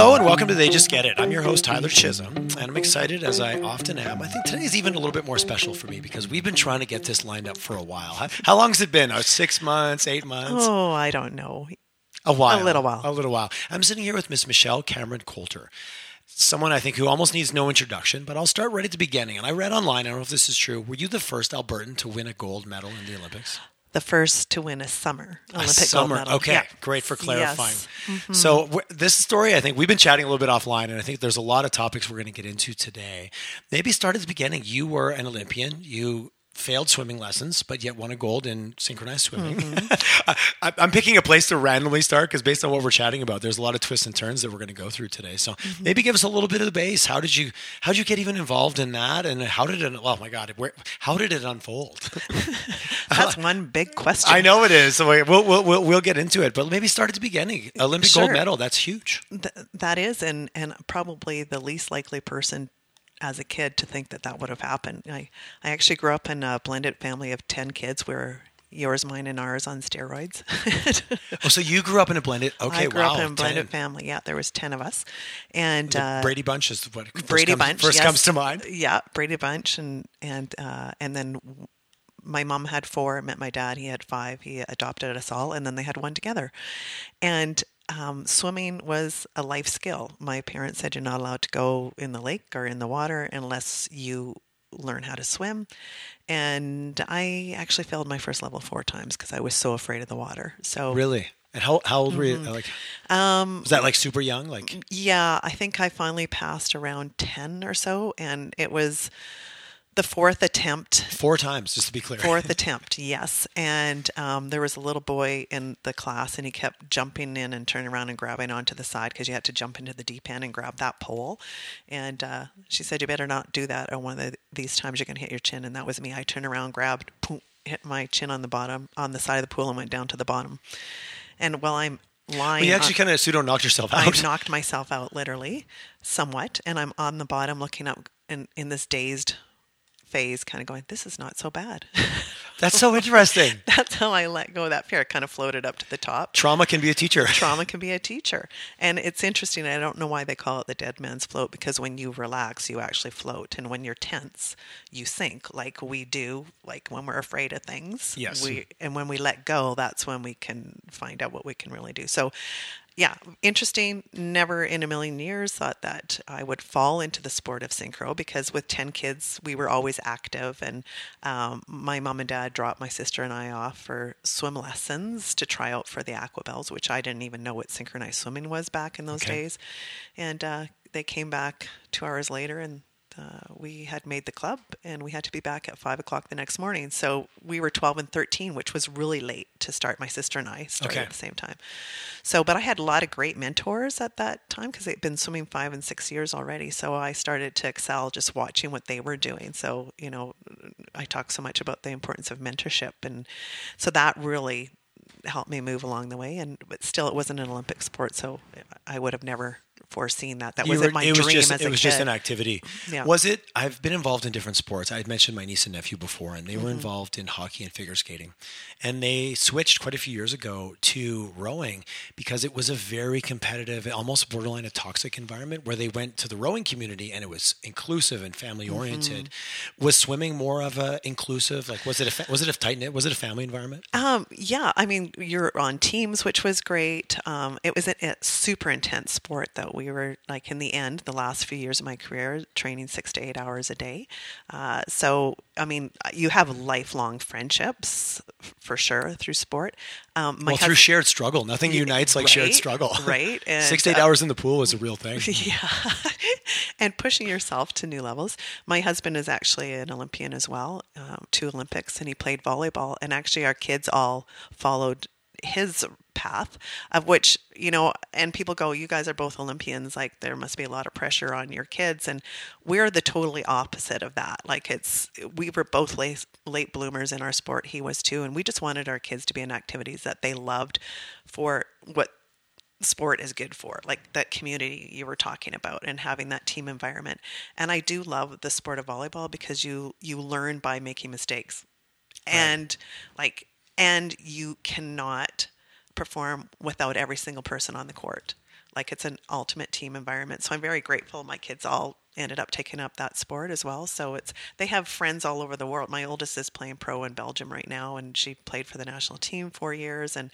Hello and welcome to They Just Get It. I'm your host, Tyler Chisholm, and I'm excited, as I often am. I think today's even a little bit more special for me because we've been trying to get this lined up for a while. How long has it been? 6 months, 8 months? Oh, I don't know. A little while. I'm sitting here with Miss Michelle Cameron-Coulter, someone I think who almost needs no introduction, but I'll start right at the beginning. And I read online, I don't know if this is true, were you the first Albertan to win a gold medal in the Olympics? The first to win a summer Olympic gold medal. Okay, yeah. Great for clarifying. Yes. Mm-hmm. So this story, I think, we've been chatting a little bit offline, and I think there's a lot of topics we're going to get into today. Maybe start at the beginning. You were an Olympian. You failed swimming lessons, but yet won a gold in synchronized swimming. Mm-hmm. I'm picking a place to randomly start because based on what we're chatting about, there's a lot of twists and turns that we're going to go through today. So maybe give us a little bit of the base. How did you get even involved in that? And how did it unfold? That's one big question. I know it is. So we'll get into it, but maybe start at the beginning. Olympic gold medal. That's huge. That is. And probably the least likely person as a kid to think that would have happened. I actually grew up in a blended family of 10 kids. We were yours, mine, and ours on steroids. Oh, so you grew up in a blended... Okay, wow. I grew up in a blended family. Yeah, there was 10 of us. And Brady Bunch is what first comes to mind. Yeah, Brady Bunch. And then my mom had 4, met my dad. He had 5. He adopted us all, and then they had one together. And... swimming was a life skill. My parents said you're not allowed to go in the lake or in the water unless you learn how to swim. And I actually failed my first level 4 times because I was so afraid of the water. So really? And how old were you? Was that super young? Yeah, I think I finally passed around 10 or so, and it was the 4th attempt. 4 times, just to be clear. 4th attempt, yes. And there was a little boy in the class, and he kept jumping in and turning around and grabbing onto the side because you had to jump into the deep end and grab that pole. And she said, "You better not do that, or one of these times you're going to hit your chin." And that was me. I turned around, grabbed, boom, hit my chin on the bottom, on the side of the pool, and went down to the bottom. And while I'm lying... you actually kind of pseudo-knocked yourself out. I knocked myself out, literally, somewhat. And I'm on the bottom looking up in this dazed phase, kind of going, "This is not so bad." That's so interesting. That's how I let go of that fear. It kind of floated up to the top. Trauma can be a teacher. And it's interesting. I don't know why they call it the dead man's float, because when you relax, you actually float. And when you're tense, you sink, like we do, like when we're afraid of things. Yes. And when we let go, that's when we can find out what we can really do. So yeah, interesting. Never in a million years thought that I would fall into the sport of synchro, because with 10 kids, we were always active. And my mom and dad dropped my sister and I off for swim lessons to try out for the aquabells, which I didn't even know what synchronized swimming was back in those days. And they came back 2 hours later, and we had made the club, and we had to be back at 5:00 the next morning. So we were 12 and 13, which was really late to start. My sister and I started at the same time. So, but I had a lot of great mentors at that time because they'd been swimming 5 and 6 years already. So I started to excel just watching what they were doing. So, I talk so much about the importance of mentorship. And so that really helped me move along the way. But still, it wasn't an Olympic sport. So I would have never foreseen that. That wasn't my dream as a kid. It was just an activity. Yeah. Was it? I've been involved in different sports. I had mentioned my niece and nephew before, and they were involved in hockey and figure skating. And they switched quite a few years ago to rowing because it was a very competitive, almost borderline a toxic environment, where they went to the rowing community and it was inclusive and family oriented. Was swimming more of a inclusive? Was it a tight knit? Was it a family environment? Yeah. I mean, you're on teams, which was great. It was a super intense sport, though. We were in the end, the last few years of my career, training 6 to 8 hours a day. So, I mean, you have lifelong friendships for sure through sport. Through shared struggle. Nothing unites like shared struggle. Right. And 6 to 8 hours in the pool was a real thing. Yeah. And pushing yourself to new levels. My husband is actually an Olympian as well, 2 Olympics, and he played volleyball. And actually our kids all followed his path, of which, and people go, "You guys are both Olympians, there must be a lot of pressure on your kids." And we're the totally opposite of that. We were both late bloomers in our sport. He was too. And we just wanted our kids to be in activities that they loved for what sport is good for, like that community you were talking about and having that team environment. And I do love the sport of volleyball because you learn by making mistakes. Right. And you cannot perform without every single person on the court. Like, it's an ultimate team environment. So I'm very grateful. My kids all ended up taking up that sport as well. So it's, they have friends all over the world. My oldest is playing pro in Belgium right now, and she played for the national team 4 years, and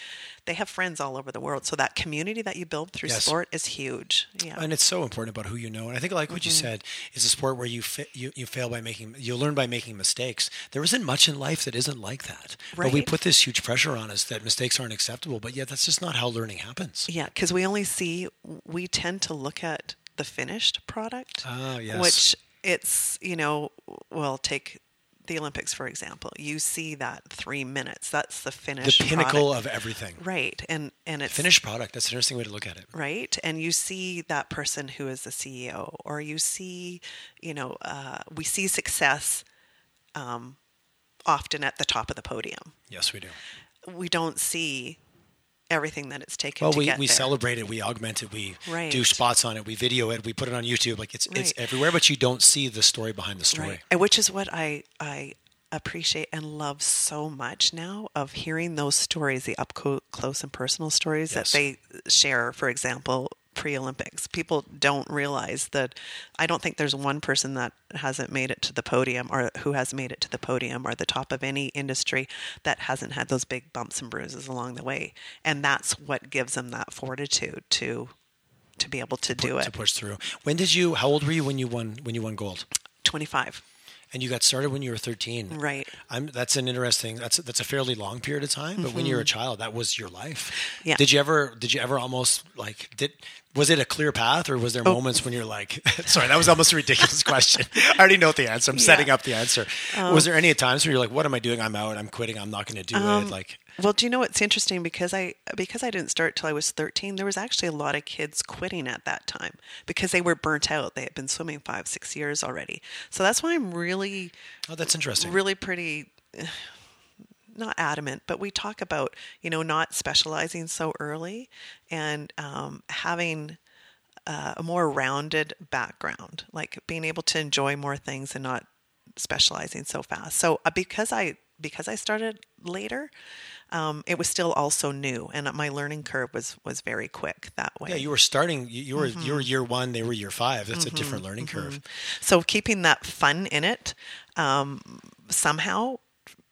they have friends all over the world. So that community that you build through sport is huge. Yeah. And it's so important about who you know. And I think, like what you said, is a sport where you fail by making, you learn by making mistakes. There isn't much in life that isn't like that. Right. But we put this huge pressure on us that mistakes aren't acceptable, but yet that's just not how learning happens. Yeah. Cause we only see, we tend to look at the finished product, which it's, you know, well, take the Olympics, for example. You see that 3 minutes. That's the finished product. The pinnacle of everything. Right. And it's... Finished product. That's an interesting way to look at it. Right. And you see that person who is the CEO, or you see, you know, we see success often at the top of the podium. Yes, we do. We don't see... everything that it's taken to get there. We celebrate it, we augment it, we do spots on it, we video it, we put it on YouTube. Like it's everywhere, but you don't see the story behind the story. Right. And which is what I appreciate and love so much now of hearing those stories, the up close and personal stories that they share, for example, pre-Olympics. People don't realize that. I don't think there's one person that hasn't made it to the podium, or who has made it to the podium or the top of any industry, that hasn't had those big bumps and bruises along the way. And that's what gives them that fortitude to be able to do it. To push through. When did you, how old were you when you won gold? 25. And you got started when you were 13. Right. That's an interesting, that's a fairly long period of time, but when you were a child, that was your life. Yeah. Did you ever almost like, was it a clear path, or was there moments when you're like, sorry, that was almost a ridiculous question. I already know the answer. I'm setting up the answer. Was there any times where you're like, what am I doing? I'm out, I'm quitting, I'm not going to do it. Like, well, do you know what's interesting? Because I didn't start till I was 13, there was actually a lot of kids quitting at that time because they were burnt out. They had been swimming 5-6 years already. So that's why I'm really that's interesting. Really pretty not adamant, but we talk about, you know, not specializing so early and having a more rounded background, like being able to enjoy more things and not specializing so fast. So because I started later, it was still also new, and my learning curve was very quick that way. Yeah, you were starting. You were year one; they were year five. That's a different learning curve. So keeping that fun in it, somehow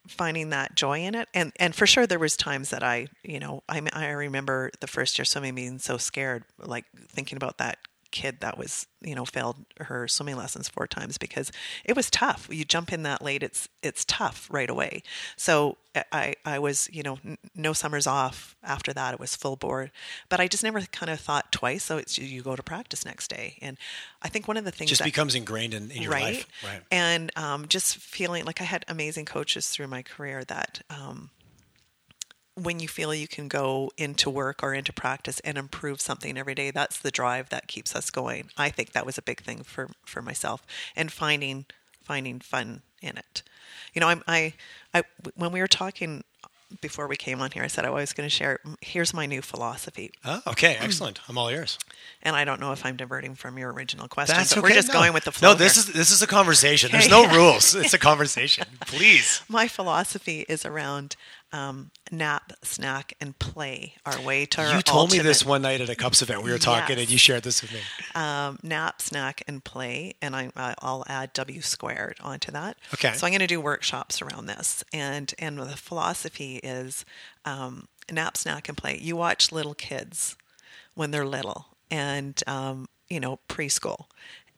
finding that joy in it, and for sure there was times that I remember the first year swimming being so scared, like thinking about that kid that was, you know, failed her swimming lessons 4 times because it was tough. You jump in that late, it's tough right away. So I was, you know, no summers off after that. It was full board, but I just never kind of thought twice. So it's, you go to practice next day. And I think one of the things just becomes ingrained in your life. Right. And, just feeling like I had amazing coaches through my career that, when you feel you can go into work or into practice and improve something every day, that's the drive that keeps us going. I think that was a big thing for myself, and finding fun in it. You know, I when we were talking before we came on here, I said I was going to share, here's my new philosophy. Oh, okay. Excellent. I'm all ears. And I don't know if I'm diverting from your original question, but we're just going with the flow. No, this is a conversation. Okay. There's no rules. It's a conversation. Please. My philosophy is around nap, snack, and play our way to our ultimate. You told me this one night at a Cups event. We were talking and you shared this with me. Nap, snack, and play. And I'll add W² onto that. Okay. So I'm going to do workshops around this. And the philosophy is nap, snack, and play. You watch little kids when they're little and, you know, preschool.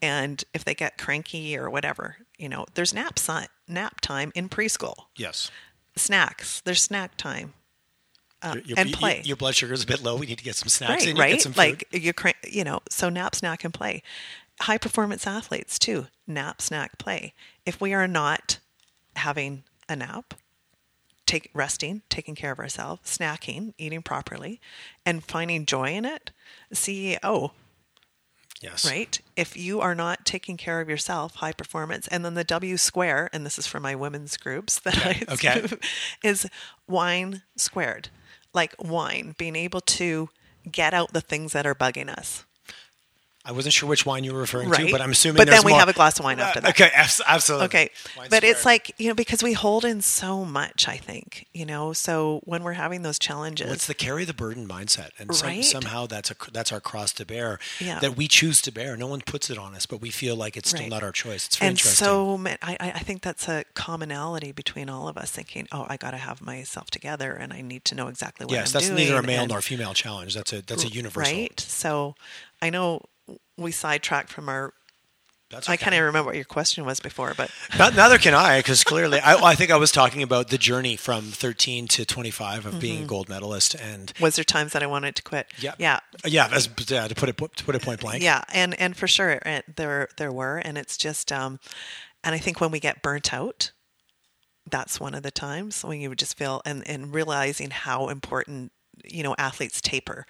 And if they get cranky or whatever, you know, there's nap time in preschool. Yes. Snacks. There's snack time, and play. Your blood sugar is a bit low. We need to get some snacks in. Right. Get some food. Like you know. So nap, snack, and play. High performance athletes too. Nap, snack, play. If we are not having a nap, resting, taking care of ourselves, snacking, eating properly, and finding joy in it, CEO. Yes. Right? If you are not taking care of yourself, high performance, and then the W², and this is for my women's groups that is wine². Like wine, being able to get out the things that are bugging us. I wasn't sure which wine you were referring to, but I'm assuming there's more. But then we have a glass of wine after that. Okay, absolutely. Okay, but it's like, you know, because we hold in so much, I think, you know, so when we're having those challenges. Well, it's the carry the burden mindset. And somehow that's our cross to bear that we choose to bear. No one puts it on us, but we feel like it's still not our choice. It's interesting. And so I think that's a commonality between all of us thinking, oh, I got to have myself together and I need to know exactly what I'm doing. Yes, that's neither a male nor female challenge. That's a universal. Right? So I know... We sidetracked from our. That's okay. I can't even remember what your question was before, but neither can I, because clearly I think I was talking about the journey from 13 to 25 of being a gold medalist, and was there times that I wanted to quit? To put it point blank. Yeah, and for sure there were, and it's just, and I think when we get burnt out, that's one of the times when you would just feel and realizing how important. You know, athletes taper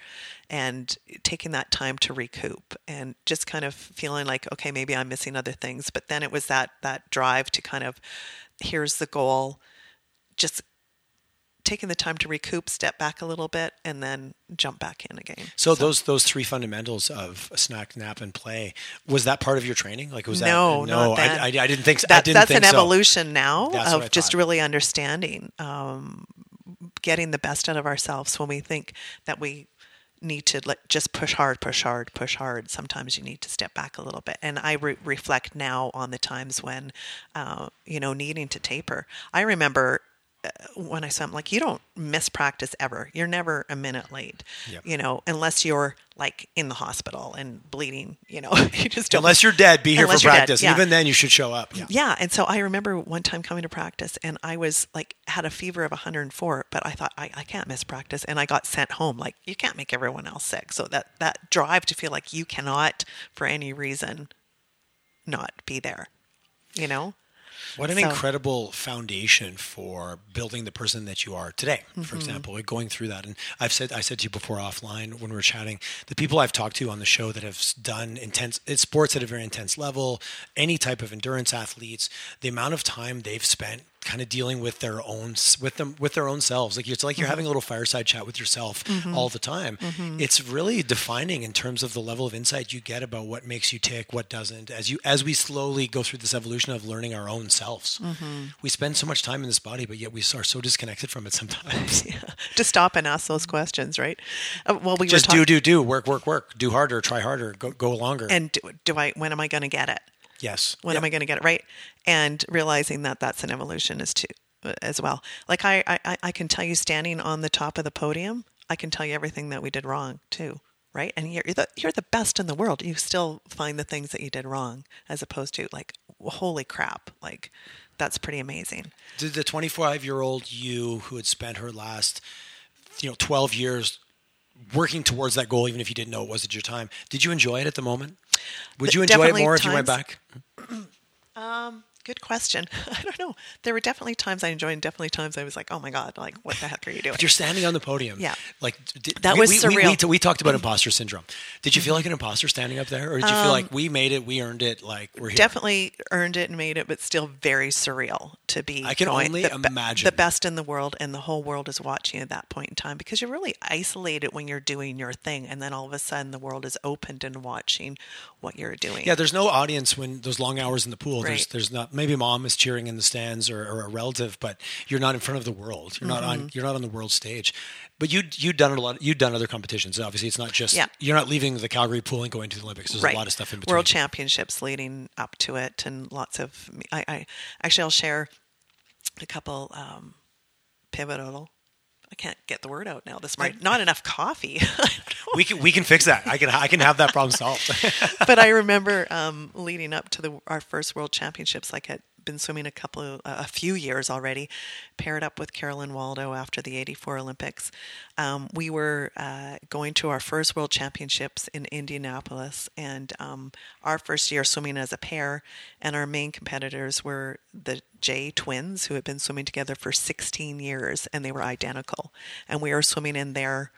and taking that time to recoup and just kind of feeling like, okay, maybe I'm missing other things. But then it was that drive to kind of, here's the goal, just taking the time to recoup, step back a little bit, and then jump back in again. So those three fundamentals of snack, nap, and play, was that part of your training? Like, was No, I didn't think so. That's an evolution now of just really understanding, getting the best out of ourselves when we think that we need to just push hard. Sometimes you need to step back a little bit. And I reflect now on the times when, you know, needing to taper. I remember when I saw him, like, you don't miss practice ever. You're never a minute late, you know, unless you're like in the hospital and bleeding, you know, you just don't. Unless you're dead, be here for practice. Yeah. Even then you should show up. Yeah. And so I remember one time coming to practice and I was like, had a fever of 104, but I thought I can't miss practice. And I got sent home. Like, you can't make everyone else sick. So that drive to feel like you cannot for any reason not be there, you know? What an incredible foundation for building the person that you are today, for example, like going through that. And I said to you before offline when we were chatting, the people I've talked to on the show that have done intense sports at a very intense level, any type of endurance athletes, the amount of time they've spent kind of dealing with their own selves. Like, it's like you're having a little fireside chat with yourself all the time. It's really defining in terms of the level of insight you get about what makes you tick, what doesn't, as we slowly go through this evolution of learning our own selves. We spend so much time in this body, but yet we are so disconnected from it sometimes. To stop and ask those questions, right? We just work, do harder, try harder, go longer. And when am I going to get it? Yes. When am I going to get it right? And realizing that that's an evolution as well. Like I can tell you standing on the top of the podium, I can tell you everything that we did wrong too, right? And you're the best in the world. You still find the things that you did wrong as opposed to like, holy crap, like that's pretty amazing. Did the 25-year-old you who had spent her last 12 years working towards that goal, even if you didn't know it was at your time, did you enjoy it at the moment? Would you enjoy it more if you went back? Good question. I don't know. There were definitely times I enjoyed and definitely times I was like, oh my God, like what the heck are you doing? But you're standing on the podium. Yeah. Like that was surreal. We talked about imposter syndrome. Did you feel like an imposter standing up there? Or did you feel like we made it, we earned it, like we're here? Definitely earned it and made it, but still very surreal to be. I can only imagine. The best in the world and the whole world is watching at that point in time, because you're really isolated when you're doing your thing. And then all of a sudden the world is opened and watching what you're doing. Yeah. There's no audience when those long hours in the pool. Right. There's not. Maybe mom is cheering in the stands or a relative, but you're not in front of the world. You're not on the world stage. But you've done a lot. You've done other competitions. Obviously, it's not just you're not leaving the Calgary pool and going to the Olympics. There's a lot of stuff in between. World championships leading up to it, and lots of. I actually I'll share a couple pivotal. I can't get the word out now. This morning, not enough coffee. We can fix that. I can have that problem solved. But I remember leading up to our first World Championships. Like I'd been swimming a few years already. Paired up with Carolyn Waldo after the '84 Olympics, we were going to our first World Championships in Indianapolis, and our first year swimming as a pair. And our main competitors were the J twins who had been swimming together for 16 years and they were identical, and we were swimming in their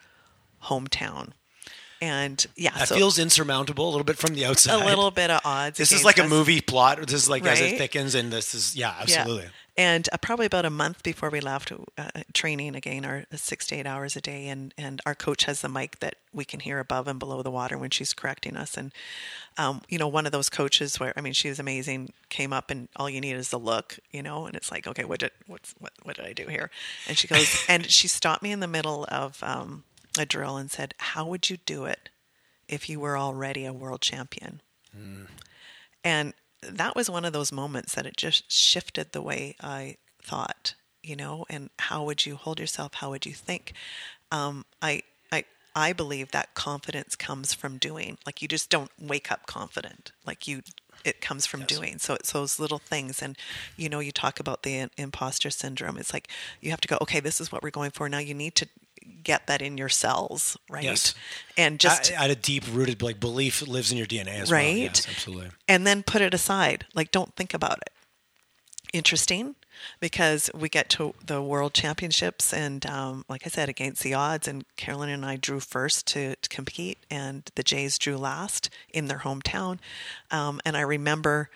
hometown. And that feels insurmountable a little bit from the outside. A little bit of odds. This is like a movie plot. This is like as it thickens, and this is absolutely. And probably about a month before we left, training again, our 6 to 8 hours a day. And our coach has the mic that we can hear above and below the water when she's correcting us. And, you know, one of those coaches where, I mean, she was amazing, came up and all you need is the look, you know, and it's like, okay, what did I do here? And she goes, and she stopped me in the middle of a drill and said, how would you do it if you were already a world champion? Mm. And that was one of those moments that it just shifted the way I thought, you know, and how would you hold yourself? How would you think? I believe that confidence comes from doing. Like, you just don't wake up confident. Like, it comes from doing. So it's those little things. And, you know, you talk about the imposter syndrome. It's like, you have to go, okay, this is what we're going for. Now you need to get that in your cells, right? Yes. And just at a deep rooted like belief that lives in your DNA as well. Right. Yes, absolutely. And then put it aside. Like, don't think about it. Interesting, because we get to the world championships and, like I said, against the odds, and Carolyn and I drew first to compete, and the Jays drew last in their hometown. And I remember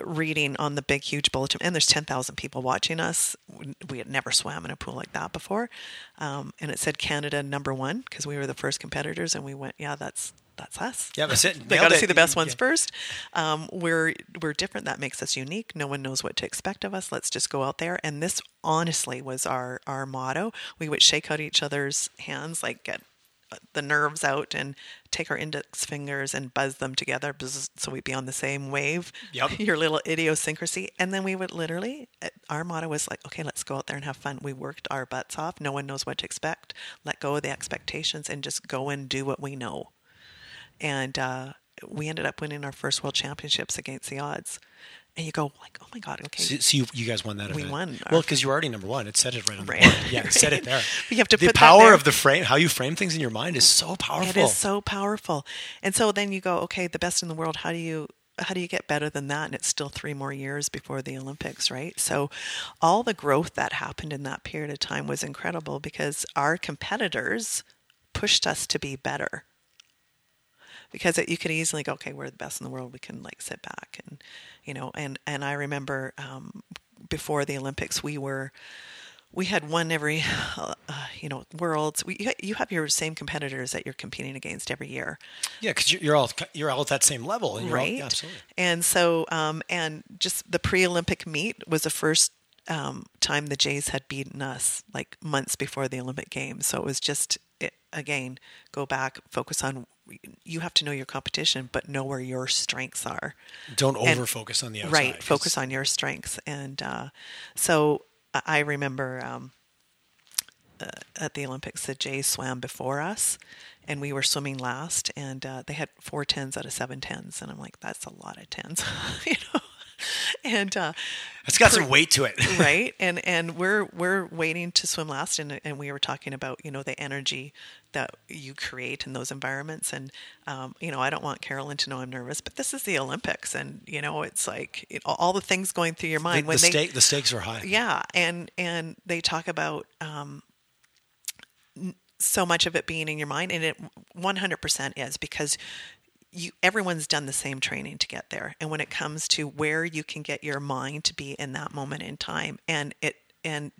reading on the big, huge bulletin, and there's 10,000 people watching us. We had never swam in a pool like that before. And it said Canada #1, because we were the first competitors, and we went, yeah, that's us. Yeah, that's it. They got to see the best ones first. We're different. That makes us unique. No one knows what to expect of us. Let's just go out there. And this honestly was our motto. We would shake out each other's hands, like get the nerves out, and take our index fingers and buzz them together so we'd be on the same wave. Yep. Your little idiosyncrasy. And then we would literally, our motto was like, okay, let's go out there and have fun. We worked our butts off. No one knows what to expect. Let go of the expectations and just go and do what we know. And we ended up winning our first world championships against the odds. And you go like, oh my God, okay. So you guys won that event. We won. Well, because you're already #1. It said it right on the board. Yeah, it said it there. You have to put that there. The power of the frame, how you frame things in your mind is so powerful. It is so powerful. And so then you go, okay, the best in the world, how do you get better than that? And it's still 3 more years before the Olympics, right? So all the growth that happened in that period of time was incredible, because our competitors pushed us to be better. Because you could easily go, okay, we're the best in the world. We can like sit back and, you know, and I remember before the Olympics, we had won every, you know, worlds. You have your same competitors that you're competing against every year. Yeah, because you're all at that same level, and you're right? All, yeah, absolutely. And so, and just the pre-Olympic meet was the first time the Jays had beaten us, like months before the Olympic Games. So it was just again, go back, focus on. You have to know your competition, but know where your strengths are. Don't over-focus on the outside. Right, focus on your strengths. And so I remember at the Olympics, the Jays swam before us, and we were swimming last, and they had 4 tens out of 7 tens. And I'm like, that's a lot of tens, you know? And it's got some weight to it, right? And we're waiting to swim last, and we were talking about, you know, the energy that you create in those environments, and you know, I don't want Carolyn to know I'm nervous, but this is the Olympics, and you know, it's like all the things going through your mind. The stakes are high. Yeah, and they talk about so much of it being in your mind, and it 100% is, because everyone's done the same training to get there. And when it comes to where you can get your mind to be in that moment in time, and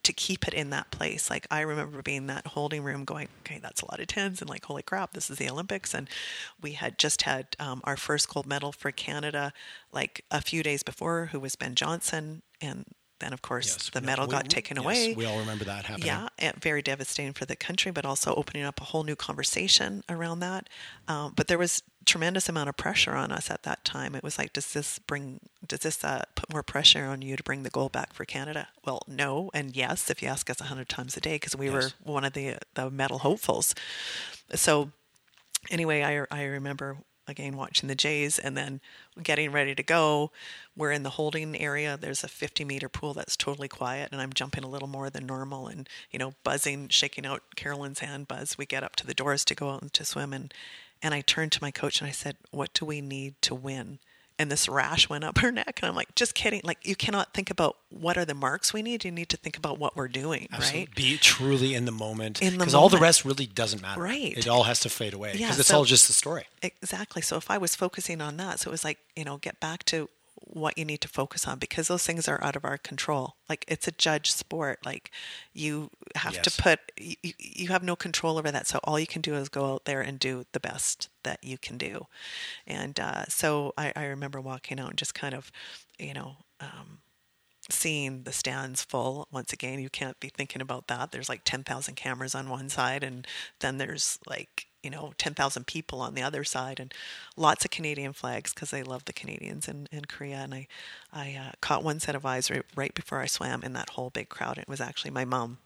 to keep it in that place. Like, I remember being in that holding room going, okay, that's a lot of tens, and like, holy crap, this is the Olympics. And we had just had our first gold medal for Canada, like a few days before, who was Ben Johnson. And then, of course, the medal got taken away. We all remember that happening. Yeah, very devastating for the country, but also opening up a whole new conversation around that. But there was tremendous amount of pressure on us at that time. It was like, does this put more pressure on you to bring the gold back for Canada? Well, no, and yes, if you ask us 100 times a day, because we were one of the medal hopefuls. So anyway, I remember again watching the Jays, and then getting ready to go. We're in the holding area. There's a 50-meter pool that's totally quiet, and I'm jumping a little more than normal, and you know, buzzing, shaking out Carolyn's hand buzz. We get up to the doors to go out and to swim, and I turned to my coach and I said, "What do we need to win?" And this rash went up her neck, and I'm like, "Just kidding! Like, you cannot think about what are the marks we need. You need to think about what we're doing." Absolutely. Right? Be truly in the moment, because all the rest really doesn't matter. Right? It all has to fade away, because it's all just the story. Exactly. So if I was focusing on that, so it was like, you know, get back to what you need to focus on, because those things are out of our control. Like, it's a judge sport. Like, you have to put, you have no control over that. So all you can do is go out there and do the best that you can do. And so I remember walking out and just kind of, you know, seeing the stands full. Once again, you can't be thinking about that. There's like 10,000 cameras on one side, and then there's like, you know, 10,000 people on the other side, and lots of Canadian flags because they love the Canadians in Korea. And I caught one set of eyes right before I swam in that whole big crowd. It was actually my mom.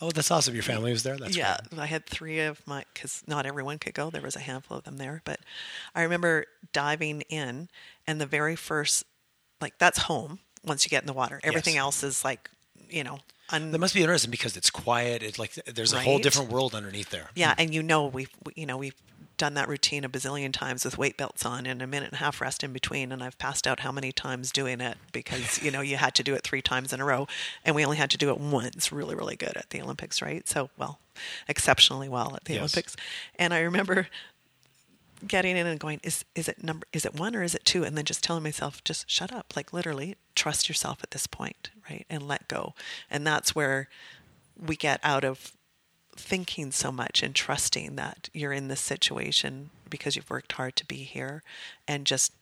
Oh, that's awesome. Your family was there? That's great. I had three of my, because not everyone could go. There was a handful of them there. But I remember diving in, and the very first, like, that's home once you get in the water. Everything else is like, you know. That must be interesting because it's quiet. It's like there's a whole different world underneath there. Yeah, and you know, we've done that routine a bazillion times with weight belts on and a minute and a half rest in between, and I've passed out how many times doing it because you know you had to do it 3 times in a row, and we only had to do it once. Really, really good at the Olympics, right? So exceptionally well at the Olympics. And I remember getting in and going, is it 1 or is it 2? And then just telling myself, just shut up, like literally trust yourself at this point, right? And let go. And that's where we get out of thinking so much and trusting that you're in this situation because you've worked hard to be here, and just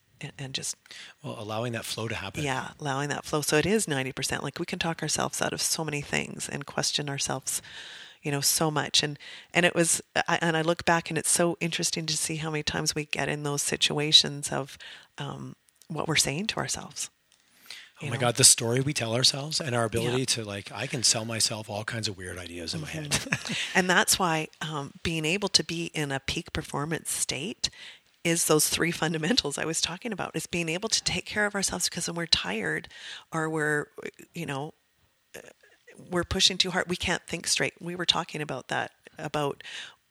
allowing that flow to happen. Yeah, allowing that flow. So it is 90%. Like, we can talk ourselves out of so many things and question ourselves, you know, so much. And it was, I look back and it's so interesting to see how many times we get in those situations of what we're saying to ourselves. Oh my God, the story we tell ourselves and our ability to, like, I can sell myself all kinds of weird ideas in my head. And that's why being able to be in a peak performance state is those 3 fundamentals I was talking about. Is being able to take care of ourselves, because when we're tired or we're, you know, we're pushing too hard, we can't think straight. We were talking about that, about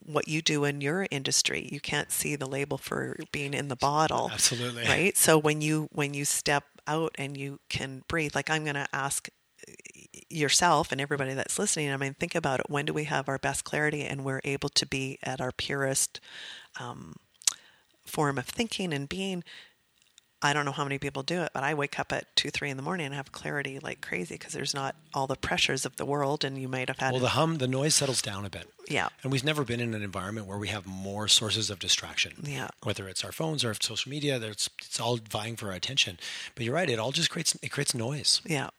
what you do in your industry. You can't see the label for being in the bottle. Absolutely. Right? So when you step out and you can breathe, like, I'm going to ask yourself and everybody that's listening, I mean, think about it. When do we have our best clarity and we're able to be at our purest form of thinking and being? I don't know how many people do it, but I wake up at 2-3 in the morning and have clarity like crazy because there's not all the pressures of the world, and you might have had... Well, the noise settles down a bit. Yeah. And we've never been in an environment where we have more sources of distraction. Yeah. Whether it's our phones or social media, it's all vying for our attention. But you're right, it all just creates noise. Yeah.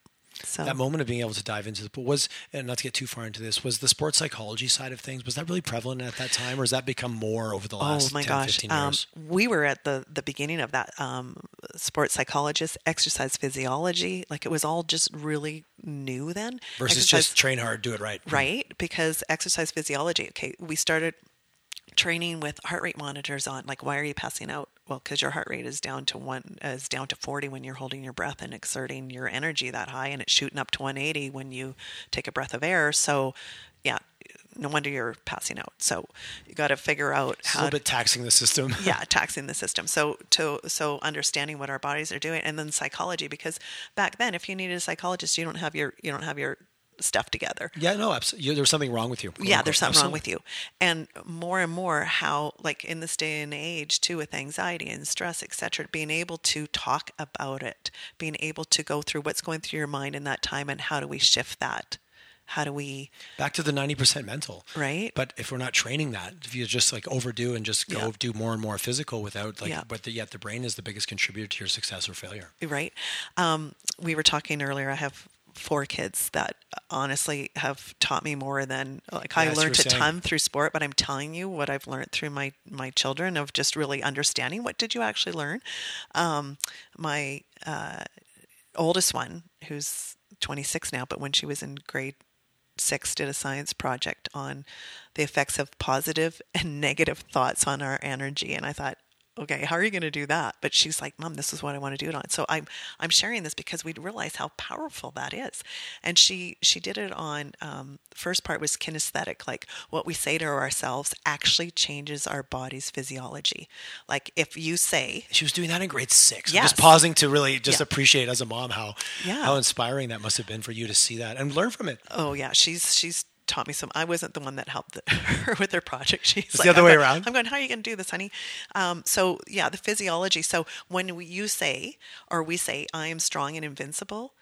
So that moment of being able to dive into the pool was, and not to get too far into this, was the sports psychology side of things, was that really prevalent at that time, or has that become more over the last 15 years? We were at the beginning of that. Sports psychologists, exercise physiology, like, it was all just really new then. Versus just train hard, do it right. Right, because exercise physiology, okay, we started training with heart rate monitors on, like, why are you passing out? Well, because your heart rate is down to 40 when you're holding your breath and exerting your energy that high, and it's shooting up to 180 when you take a breath of air. So, yeah, no wonder you're passing out. So you got to figure out how. A little bit taxing the system. Yeah, taxing the system. So understanding what our bodies are doing, and then psychology, because back then, if you needed a psychologist, you don't have your stuff together. Yeah, no, absolutely. There's something wrong with you. Yeah, there's something wrong with you. And more how, like, in this day and age too, with anxiety and stress, et cetera, being able to talk about it, being able to go through what's going through your mind in that time and how do we shift that? How do we... Back to the 90% mental. Right. But if we're not training that, if you just like overdo and just go do more and more physical without like... Yeah. But yet the brain is the biggest contributor to your success or failure. Right. We were talking earlier, I have 4 kids that honestly have taught me more than, like, I learned a ton through sport, but I'm telling you what I've learned through my children of just really understanding what did you actually learn. My oldest one, who's 26 now, but when she was in grade 6, did a science project on the effects of positive and negative thoughts on our energy. And I thought, okay, how are you going to do that? But she's like, Mom, this is what I want to do it on. So I'm sharing this because we realize how powerful that is. And she did it on, first part was kinesthetic, like what we say to ourselves actually changes our body's physiology. Like if you say... She was doing that in grade 6. Yes. I'm just pausing to really just appreciate as a mom how inspiring that must have been for you to see that and learn from it. Oh yeah, she's taught me some. I wasn't the one that helped her with her project. She's like, the other way around. I'm going, how are you going to do this, honey? So yeah, the physiology. So when we say, I am strong and invincible,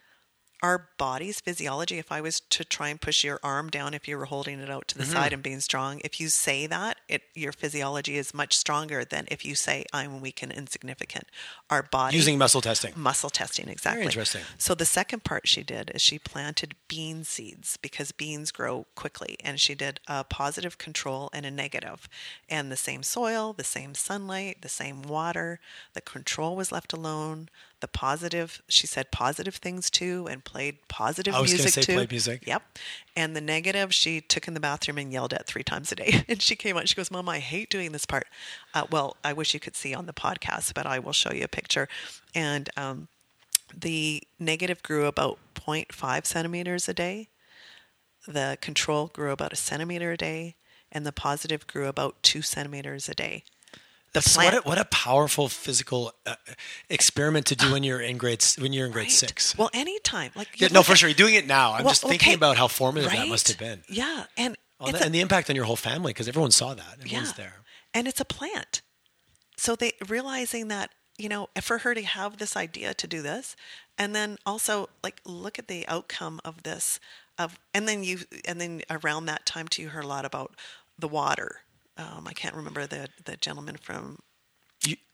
our body's physiology, if I was to try and push your arm down, if you were holding it out to the mm-hmm. side and being strong, if you say that, your physiology is much stronger than if you say, I'm weak and insignificant. Our body... Using muscle testing. Muscle testing, exactly. Very interesting. So the second part she did is she planted bean seeds because beans grow quickly. And she did a positive control and a negative. And the same soil, the same sunlight, the same water, the control was left alone. The positive, she said positive things too, and played positive music too. I was going to say played music. Yep. And the negative, she took in the bathroom and yelled at 3 times a day. And she came out, she goes, Mom, I hate doing this part. Well, I wish you could see on the podcast, but I will show you a picture. And the negative grew about 0.5 centimeters a day. The control grew about 1 centimeter a day. And the positive grew about 2 centimeters a day. What a powerful physical experiment to do when you're in grade 6. Well, anytime, like for sure. You're doing it now. I'm just thinking about how formative that must have been. Yeah, and the impact on your whole family because everyone saw that. Everyone's there. And it's a plant. So they realizing that for her to have this idea to do this, and then also look at the outcome of this, and then around that time too, you heard a lot about the water. I can't remember the gentleman from...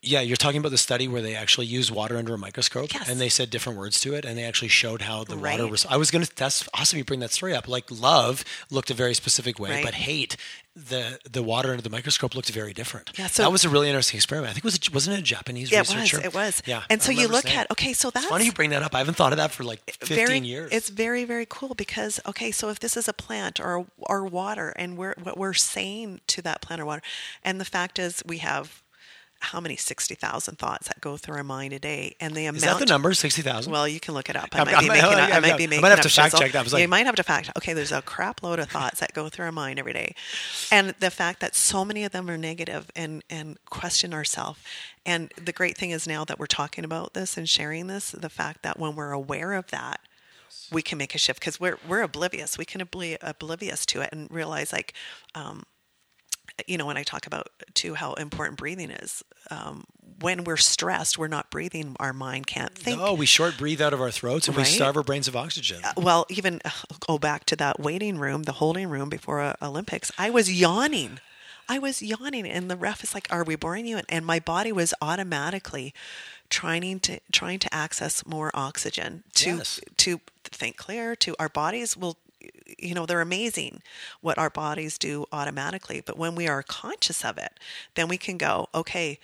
You're talking about the study where they actually use water under a microscope, yes. and they said different words to it, and they actually showed how the right. water was... That's awesome you bring that story up. Love looked a very specific way, right. but hate, the water under the microscope looked very different. Yeah, so that was a really interesting experiment. I think wasn't it a Japanese researcher? It was. Yeah, and so you look at... Okay, so that's... It's funny you bring that up. I haven't thought of that for 15 years. It's very, very cool because, so if this is a plant or water, and what we're saying to that plant or water, and the fact is we have... how many 60,000 thoughts that go through our mind a day, and the amount. Is that the number 60,000? Well, you can look it up. I might be making up. I might have to fact check that. You might have to fact. Okay, there's a crap load of thoughts that go through our mind every day, and the fact that so many of them are negative and question ourselves. And the great thing is now that we're talking about this and sharing this, the fact that when we're aware of that, we can make a shift because we're oblivious. We can be oblivious to it and realize when I talk about too how important breathing is, when we're stressed, we're not breathing. Our mind can't think. No, we short breathe out of our throats and we starve our brains of oxygen. Go back to that waiting room, the holding room before Olympics. I was yawning, and the ref is like, "Are we boring you?" And my body was automatically trying to access more oxygen to think clear. To our bodies will. They're amazing what our bodies do automatically. But when we are conscious of it, then we can go, okay.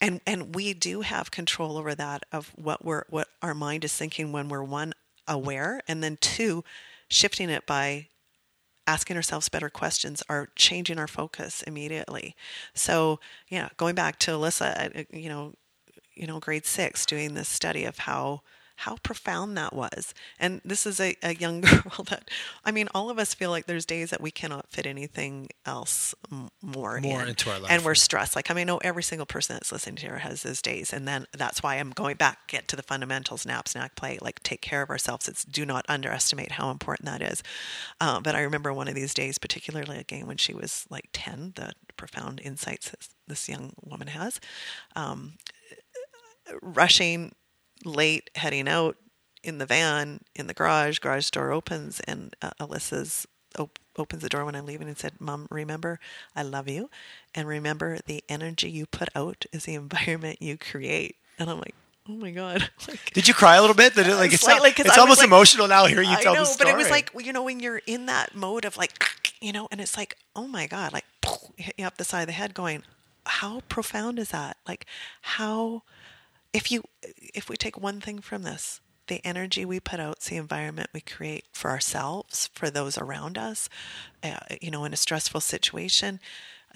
And we do have control over that of what our mind is thinking when we're 1, aware, and then 2, shifting it by asking ourselves better questions or changing our focus immediately. So yeah, going back to Alyssa, grade 6, doing this study of how profound that was. And this is a young girl that, all of us feel like there's days that we cannot fit anything else more into our life. And we're stressed. I know every single person that's listening to here has those days. And then that's why I'm going back, get to the fundamentals, nap, snack, play, take care of ourselves. Do not underestimate how important that is. But I remember one of these days, particularly again, when she was 10, the profound insights that this young woman has, rushing, late, heading out in the van, in the garage door opens, and Alyssa's opens the door when I'm leaving and said, Mom, remember, I love you. And remember, the energy you put out is the environment you create. And I'm like, oh my God. Did you cry a little bit? It's almost emotional now hearing you tell the story. But it was when you're in that mode of and it's oh my God, hit you up the side of the head going, how profound is that? If we take one thing from this, the energy we put out is the environment we create for ourselves, for those around us, in a stressful situation.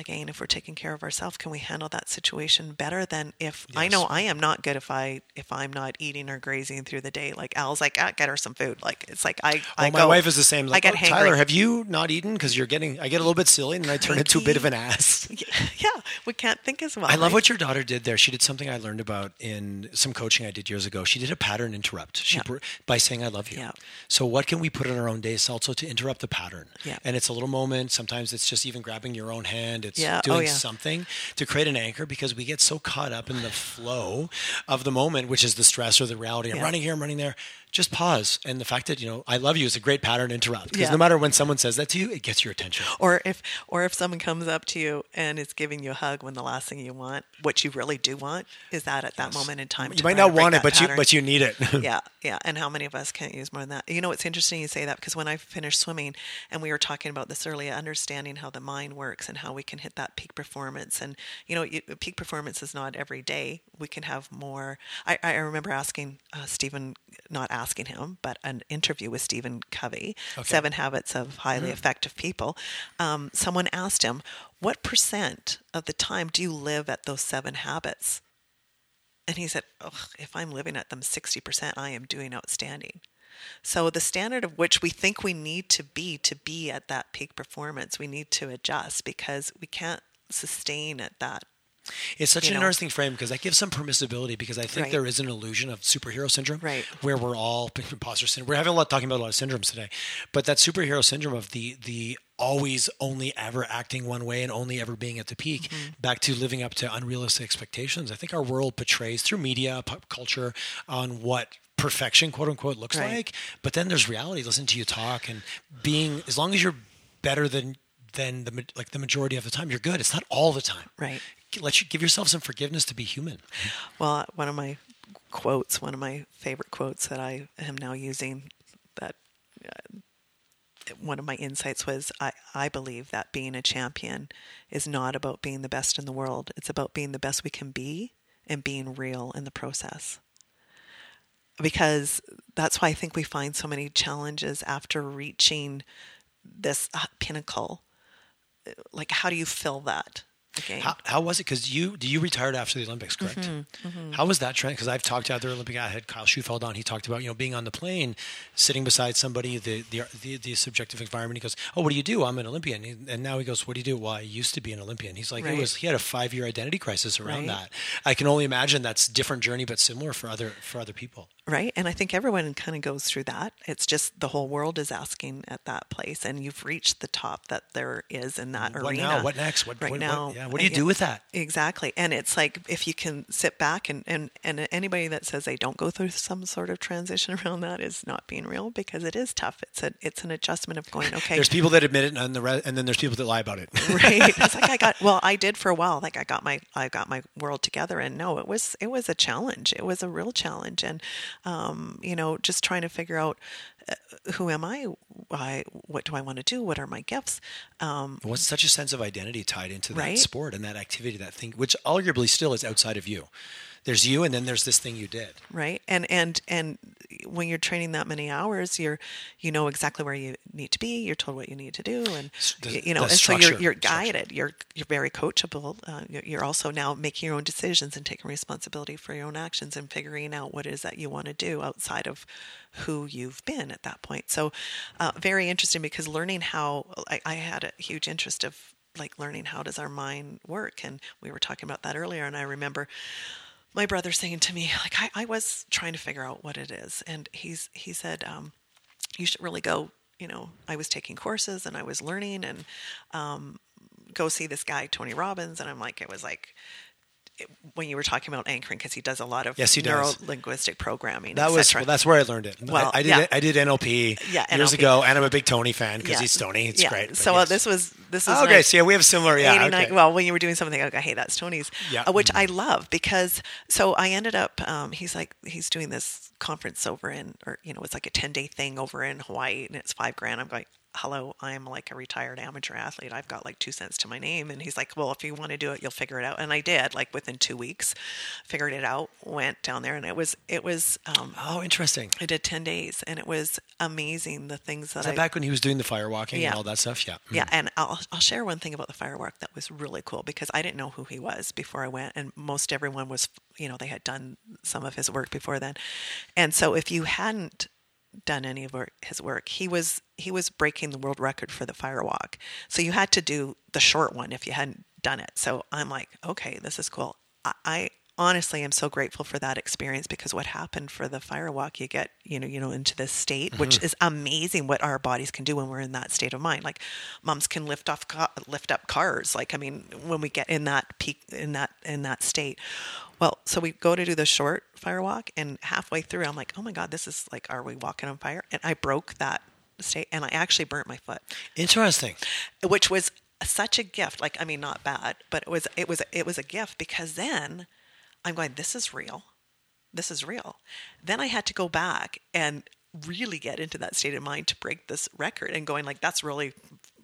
again, if we're taking care of ourselves, can we handle that situation better than if yes. I know I am not good if I'm not eating or grazing through the day. Like Al's like, ah, get her some food. Like it's like I my wife is the same. Like, I get Tyler, have you not eaten? Because you're getting, I get a little bit silly and I turn into a bit of an ass. Yeah, we can't think as well. I love what your daughter did there. She did something I learned about in some coaching I did years ago. She did a pattern interrupt by saying I love you. Yeah. So what can we put in our own days also to interrupt the pattern? Yeah. And it's a little moment. Sometimes it's just even grabbing your own hand. It's doing something to create an anchor, because we get so caught up in the flow of the moment, which is the stress or the reality. I'm running here, I'm running there. Just pause. And the fact that, you know, I love you is a great pattern interrupt, because no matter when someone says that to you, it gets your attention. Or if someone comes up to you and is giving you a hug when the last thing you want, what you really do want is that at that moment in time. You might not want it, but you need it. Yeah. And how many of us can't use more than that? You know, it's interesting you say that, because when I finished swimming and we were talking about this earlier, understanding how the mind works and how we can hit that peak performance. And, you know, peak performance is not every day. We can have more. I remember asking Stephen, not asking him, but an interview with Stephen Covey, 7 Habits of Highly Effective People. Someone asked him, what % of the time do you live at those 7 habits? And he said, if I'm living at them 60%, I am doing outstanding. So the standard of which we think we need to be at that peak performance, we need to adjust, because we can't sustain at that. It's such an interesting frame, because that gives some permissibility, because I think there is an illusion of superhero syndrome where we're all imposter syndrome. We're having talking about a lot of syndromes today, but that superhero syndrome of the always only ever acting one way and only ever being at the peak, back to living up to unrealistic expectations. I think our world portrays through media, pop culture, on what perfection, quote unquote, looks like, but then there's reality. Listen to you talk, and being, as long as you're better than the majority of the time, you're good. It's not all the time. Right. Let you give yourself some forgiveness to be human. Well, one of my favorite quotes that I am now using, that one of my insights was, I believe that being a champion is not about being the best in the world. It's about being the best we can be and being real in the process. Because that's why I think we find so many challenges after reaching this pinnacle. Like, how do you fill that? Okay. How was it? Because you retired after the Olympics, correct? How was that trend? Because I've talked to other Olympic. I had Kyle Schufeld on. He talked about, you know, being on the plane, sitting beside somebody, the subjective environment. He goes, "Oh, what do you do? I'm an Olympian." And now he goes, "What do you do?" "Well, I used to be an Olympian." He's like, he had a 5-year identity crisis around that. I can only imagine that's a different journey, but similar for other people. Right, and I think everyone kind of goes through that. It's just the whole world is asking at that place, and you've reached the top that there is in that arena. What now? What next? What do you do with that? Exactly, and it's like, if you can sit back and anybody that says they don't go through some sort of transition around that is not being real, because it is tough. It's an adjustment of going, okay. There's people that admit it, and then there's people that lie about it. Right? It's like I did for a while. Like I got my world together, and no, it was a challenge. It was a real challenge, and. You know, just trying to figure out who am I? Why? What do I want to do? What are my gifts? What's such a sense of identity tied into that sport and that activity, that thing, which arguably still is outside of you. There's you, and then there's this thing you did. Right, and when you're training that many hours, you know exactly where you need to be. You're told what you need to do, and so you're guided. You're very coachable. You're also now making your own decisions and taking responsibility for your own actions and figuring out what it is that you want to do outside of who you've been at that point. So, very interesting, because learning how I had a huge interest of like learning how does our mind work, and we were talking about that earlier, and I remember. My brother saying to me, like, I was trying to figure out what it is. And he said, you should really go, you know, I was taking courses and I was learning, and go see this guy, Tony Robbins. And I'm like, when you were talking about anchoring, because he does a lot of neuro-linguistic programming, that's where I learned it. Well, I did NLP years ago, and I'm a big Tony fan because he's Tony. It's great. So this is okay. So we have similar. Yeah. Okay. Well, when you were doing something, I go, hey, that's Tony's. Yeah. Which I love, because so I ended up. He's like, he's doing this conference over in, or you know, it's like a 10-day thing over in Hawaii, and it's $5,000. I'm going, hello, I'm like a retired amateur athlete. I've got like 2 cents to my name. And he's like, well, if you want to do it, you'll figure it out. And I did, like within 2 weeks, figured it out, went down there, and it was oh, interesting. I did 10 days and it was amazing. The things that back when he was doing the firewalking and all that stuff. Yeah. Mm-hmm. Yeah. And I'll share one thing about the firewalk that was really cool, because I didn't know who he was before I went. And most everyone was, you know, they had done some of his work before then. And so if you hadn't done any of his work, he was breaking the world record for the firewalk. So you had to do the short one if you hadn't done it. So I'm like, okay, this is cool. I honestly am so grateful for that experience, because what happened for the firewalk, you get, you know, into this state, mm-hmm. which is amazing what our bodies can do when we're in that state of mind. Like moms can lift up cars. Like, I mean, when we get in that peak, in that state. Well, so we go to do the short firewalk, and halfway through, I'm like, oh my God, this is like, are we walking on fire? And I broke that state, and I actually burnt my foot. Interesting. Which was such a gift. Like, I mean, not bad, but it was a gift, because then I'm going, this is real. This is real. Then I had to go back and really get into that state of mind to break this record, and going like, that's really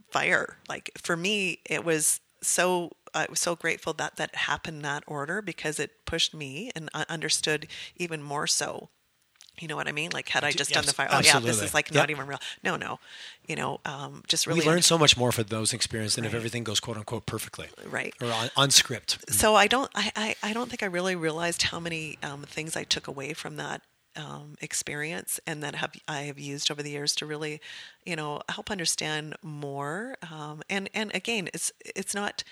fire. Like for me, it was so. I was so grateful that happened in that order, because it pushed me, and I understood even more so. You know what I mean? Like, had I just done the fire, absolutely. This is like not even real. No. You know, just really. We learn so much more from those experiences than if everything goes quote unquote perfectly. Right. Or on script. So I don't think I really realized how many things I took away from that experience, and that I have used over the years to really, you know, help understand more. And again, it's not.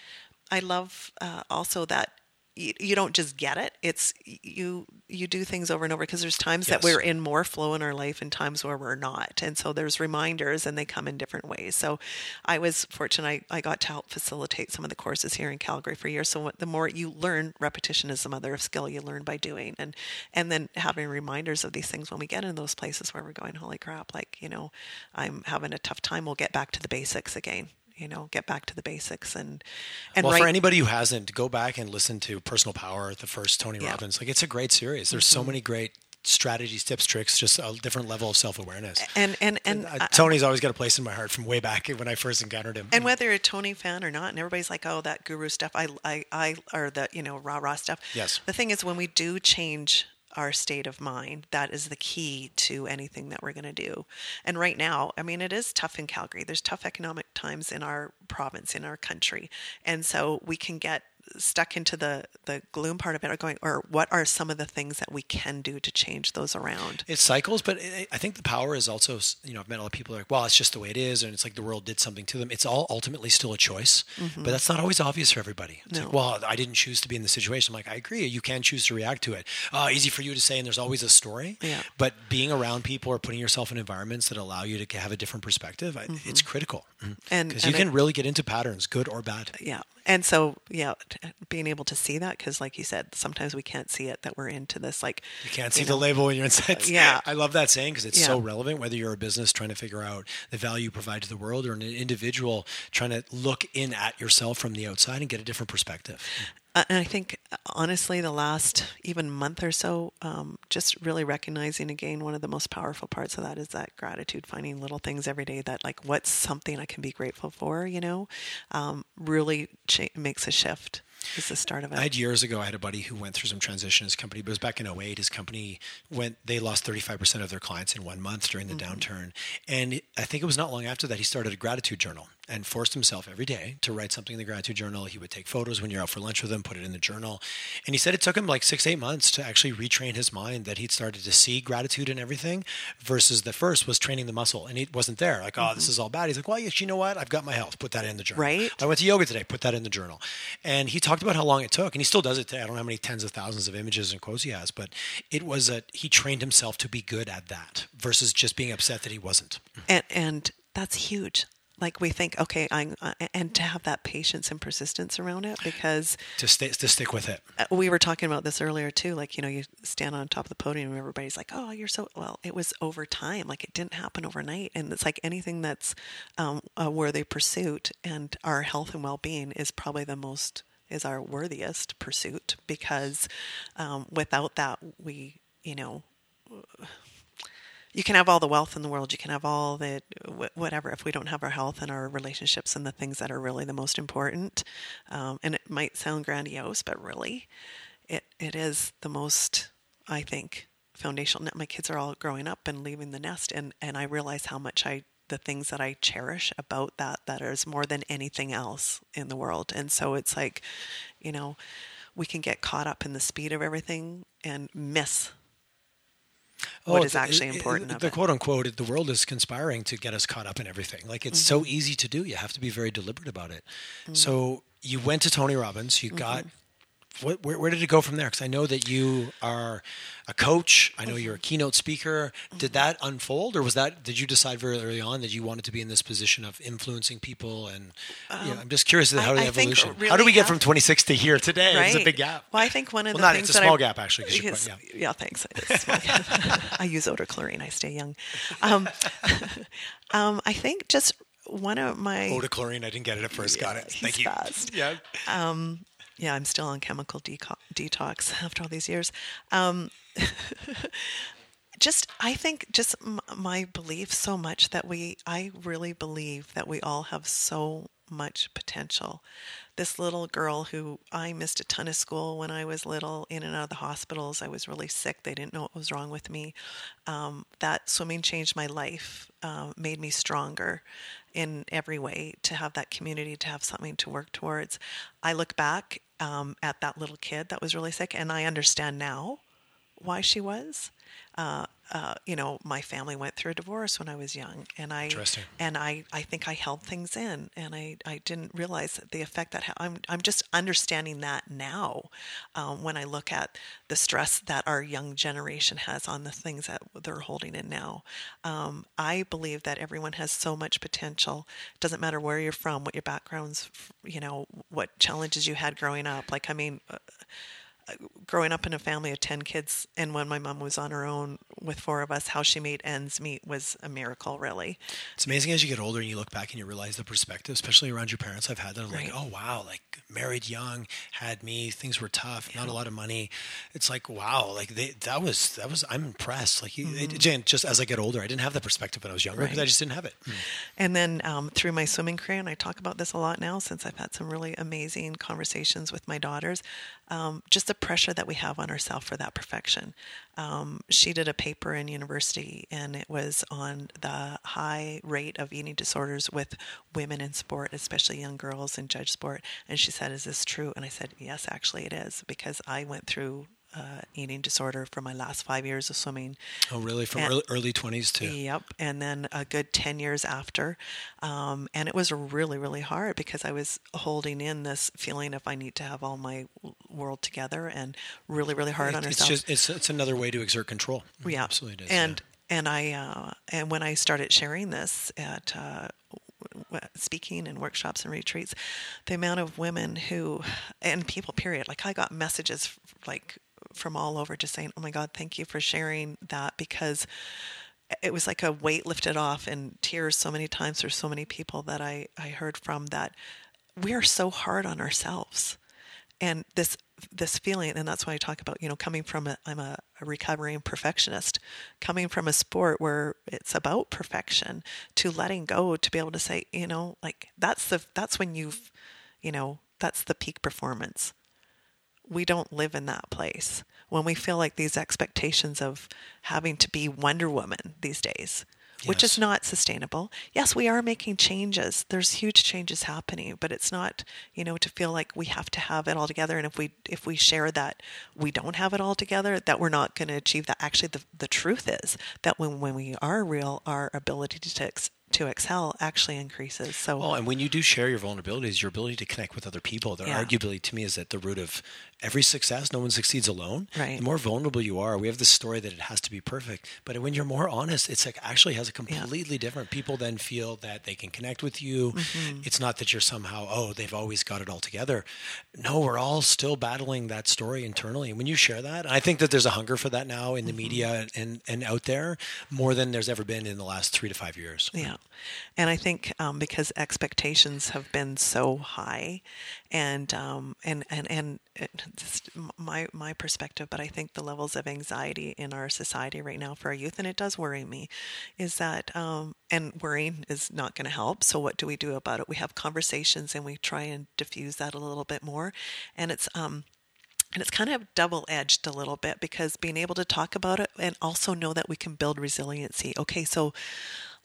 I love also that you don't just get it. It's you do things over and over, because there's times that we're in more flow in our life and times where we're not. And so there's reminders, and they come in different ways. So I was fortunate. I got to help facilitate some of the courses here in Calgary for years. So the more you learn, repetition is the mother of skill. You learn by doing, and then having reminders of these things when we get in those places where we're going, holy crap, like, you know, I'm having a tough time. We'll get back to the basics again. You know, get back to the basics and well, for anybody who hasn't, go back and listen to Personal Power, the first Tony Robbins. Like, it's a great series. There's so many great strategies, tips, tricks, just a different level of self-awareness. And Tony's always got a place in my heart from way back when I first encountered him. And whether you're a Tony fan or not, and everybody's like, oh, that guru stuff, I or the, you know, rah-rah stuff. Yes. The thing is, when we do change our state of mind, that is the key to anything that we're going to do. And right now, I mean, it is tough in Calgary. There's tough economic times in our province, in our country. And so we can get stuck into the gloom part of it, or what are some of the things that we can do to change those around? It's cycles, but I think the power is also, you know, I've met a lot of people who are like, well, it's just the way it is. And it's like the world did something to them. It's all ultimately still a choice, but that's not always obvious for everybody. It's like, well, I didn't choose to be in this situation. I'm like, I agree. You can choose to react to it. Easy for you to say, and there's always a story, but being around people or putting yourself in environments that allow you to have a different perspective, it's critical. And because you can really get into patterns, good or bad. Yeah. And so, being able to see that, because like you said, sometimes we can't see it, that we're into this, like... You can't see the label when you're inside. Yeah. I love that saying, because it's so relevant, whether you're a business trying to figure out the value you provide to the world, or an individual trying to look in at yourself from the outside and get a different perspective. And I think, honestly, the last even month or so, just really recognizing again, one of the most powerful parts of that is that gratitude, finding little things every day that, like, what's something I can be grateful for, you know, really makes a shift. It's the start of it. Years ago, I had a buddy who went through some transition in his company, but it was back in 2008. His company they lost 35% of their clients in 1 month during the downturn. And I think it was not long after that, he started a gratitude journal and forced himself every day to write something in the gratitude journal. He would take photos when you're out for lunch with him, put it in the journal. And he said it took him like 6-8 months to actually retrain his mind that he'd started to see gratitude in everything, versus the first was training the muscle. And it wasn't there. Like, oh, this is all bad. He's like, well, yes, you know what? I've got my health. Put that in the journal. Right. I went to yoga today. Put that in the journal. And he talked about how long it took, and he still does it today. I don't know how many tens of thousands of images and quotes he has, but it was he trained himself to be good at that versus just being upset that he wasn't. And that's huge. Like, we think, okay, and to have that patience and persistence around it, because to stick with it. We were talking about this earlier too. Like, you know, you stand on top of the podium and everybody's like, oh, you're so, well, it was over time. Like, it didn't happen overnight. And it's like anything that's a worthy pursuit, and our health and well-being is probably the most, is our worthiest pursuit, because without that, we, you know, You can have all the wealth in the world. You can have all the whatever. If we don't have our health and our relationships and the things that are really the most important, and it might sound grandiose, but really it is the most, I think, foundational. Now, my kids are all growing up and leaving the nest, and I realize how much the things that I cherish about that is more than anything else in the world. And so it's like, you know, we can get caught up in the speed of everything and miss what is actually important. The quote unquote, the world is conspiring to get us caught up in everything. Like, it's so easy to do. You have to be very deliberate about it. Mm-hmm. So you went to Tony Robbins, you got, where did it go from there? Because I know that you are a coach. I know you're a keynote speaker. Did that unfold, or did you decide very early on that you wanted to be in this position of influencing people? And you know, I'm just curious about the evolution. Really, how do we get from 26 to here today? Right. It's a big gap. Well, I think one of the things it's a small gap, actually. Yeah, thanks. It is small gap. I use Odochlorine. I stay young. I think just one of my Odochlorine. I didn't get it at first. Got it. Thank you. Fast. Yeah. Yeah, I'm still on chemical detox after all these years. I think my belief so much that I really believe that we all have so much potential. This little girl who I missed a ton of school when I was little, in and out of the hospitals. I was really sick. They didn't know what was wrong with me. That swimming changed my life, made me stronger in every way, to have that community, to have something to work towards. I look back at that little kid that was really sick, and I understand now why she was. You know, my family went through a divorce when I was young, and I think I held things in, and I didn't realize the effect that I'm just understanding that now, when I look at the stress that our young generation has on the things that they're holding in now. I believe that everyone has so much potential. It doesn't matter where you're from, what your background's, you know, what challenges you had growing up. Like, I mean, growing up in a family of 10 kids, and when my mom was on her own with 4 of us, how she made ends meet was a miracle, really. It's amazing as you get older and you look back and you realize the perspective, especially around your parents. I've had that. I'm right. Like, oh, wow, like married young, had me, things were tough, yeah. Not a lot of money. It's like, wow, like that was, I'm impressed. Like, just as I get older, I didn't have that perspective when I was younger because I just didn't have it. Mm. And then through my swimming career, and I talk about this a lot now since I've had some really amazing conversations with my daughters, just the pressure that we have on ourselves for that perfection. She did a paper in university, and it was on the high rate of eating disorders with women in sport, especially young girls in judge sport. And she said, "Is this true?" And I said, "Yes, actually it is, because I went through eating disorder for my last 5 years of swimming." Oh, really? From early 20s too? Yep. And then a good 10 years after. And it was really, really hard because I was holding in this feeling of I need to have all my world together, and really, really hard on ourselves. It's another way to exert control. Yeah. Absolutely it is. And when I started sharing this at speaking and workshops and retreats, the amount of women and people, period, like I got messages like from all over just saying, "Oh my God, thank you for sharing that," because it was like a weight lifted off, and tears so many times for so many people that I heard from, that we are so hard on ourselves. And this feeling, and that's why I talk about, you know, coming from I'm a recovering perfectionist, coming from a sport where it's about perfection to letting go, to be able to say, you know, like that's when you've, you know, that's the peak performance. We don't live in that place when we feel like these expectations of having to be Wonder Woman these days, yes, which is not sustainable. Yes, we are making changes. There's huge changes happening, but it's not, you know, to feel like we have to have it all together. And if we share that we don't have it all together, that we're not going to achieve that. Actually, the truth is that when we are real, our ability to excel actually increases. So, well, and when you do share your vulnerabilities, your ability to connect with other people, that arguably to me is at the root of every success. No one succeeds alone. Right. The more vulnerable you are, we have this story that it has to be perfect, but when you're more honest, it's like actually has a completely different. People then feel that they can connect with you. Mm-hmm. It's not that you're somehow, oh, they've always got it all together. No, we're all still battling that story internally. And when you share that, and I think that there's a hunger for that now in the media and out there more than there's ever been in the last 3 to 5 years. Yeah. And I think because expectations have been so high, and it's my perspective, but I think the levels of anxiety in our society right now for our youth, and it does worry me, is that and worrying is not going to help. So what do we do about it? We have conversations and we try and diffuse that a little bit more, and it's kind of double-edged a little bit, because being able to talk about it and also know that we can build resiliency. Okay, so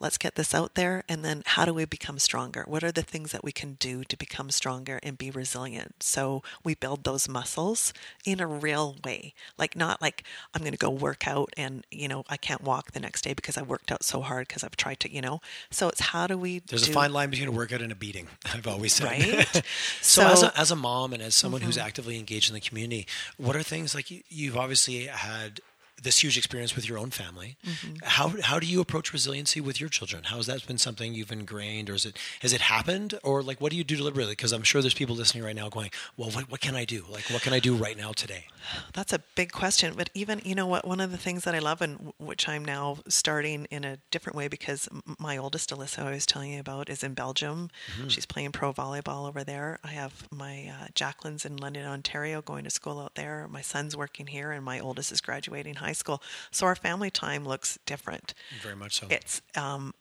let's get this out there. And then how do we become stronger? What are the things that we can do to become stronger and be resilient? So we build those muscles in a real way. Like, not like I'm going to go work out and, I can't walk the next day because I worked out so hard because I've tried to, So it's how do we There's a fine line between a workout and a beating, I've always said. Right? So as a mom and as someone who's actively engaged in the community, what are things like you've obviously had this huge experience with your own family? How do you approach resiliency with your children? How has that been something you've ingrained, or has it happened, or like what do you do deliberately? Because I'm sure there's people listening right now going, well, what can I do? Like, what can I do right now today? That's a big question. But even, one of the things that I love, and which I'm now starting in a different way, because my oldest, Alyssa, I was telling you about, is in Belgium. She's playing pro volleyball over there. I have my Jacqueline's in London, Ontario, going to school out there. My son's working here, and my oldest is graduating high school. So our family time looks different. Very much so.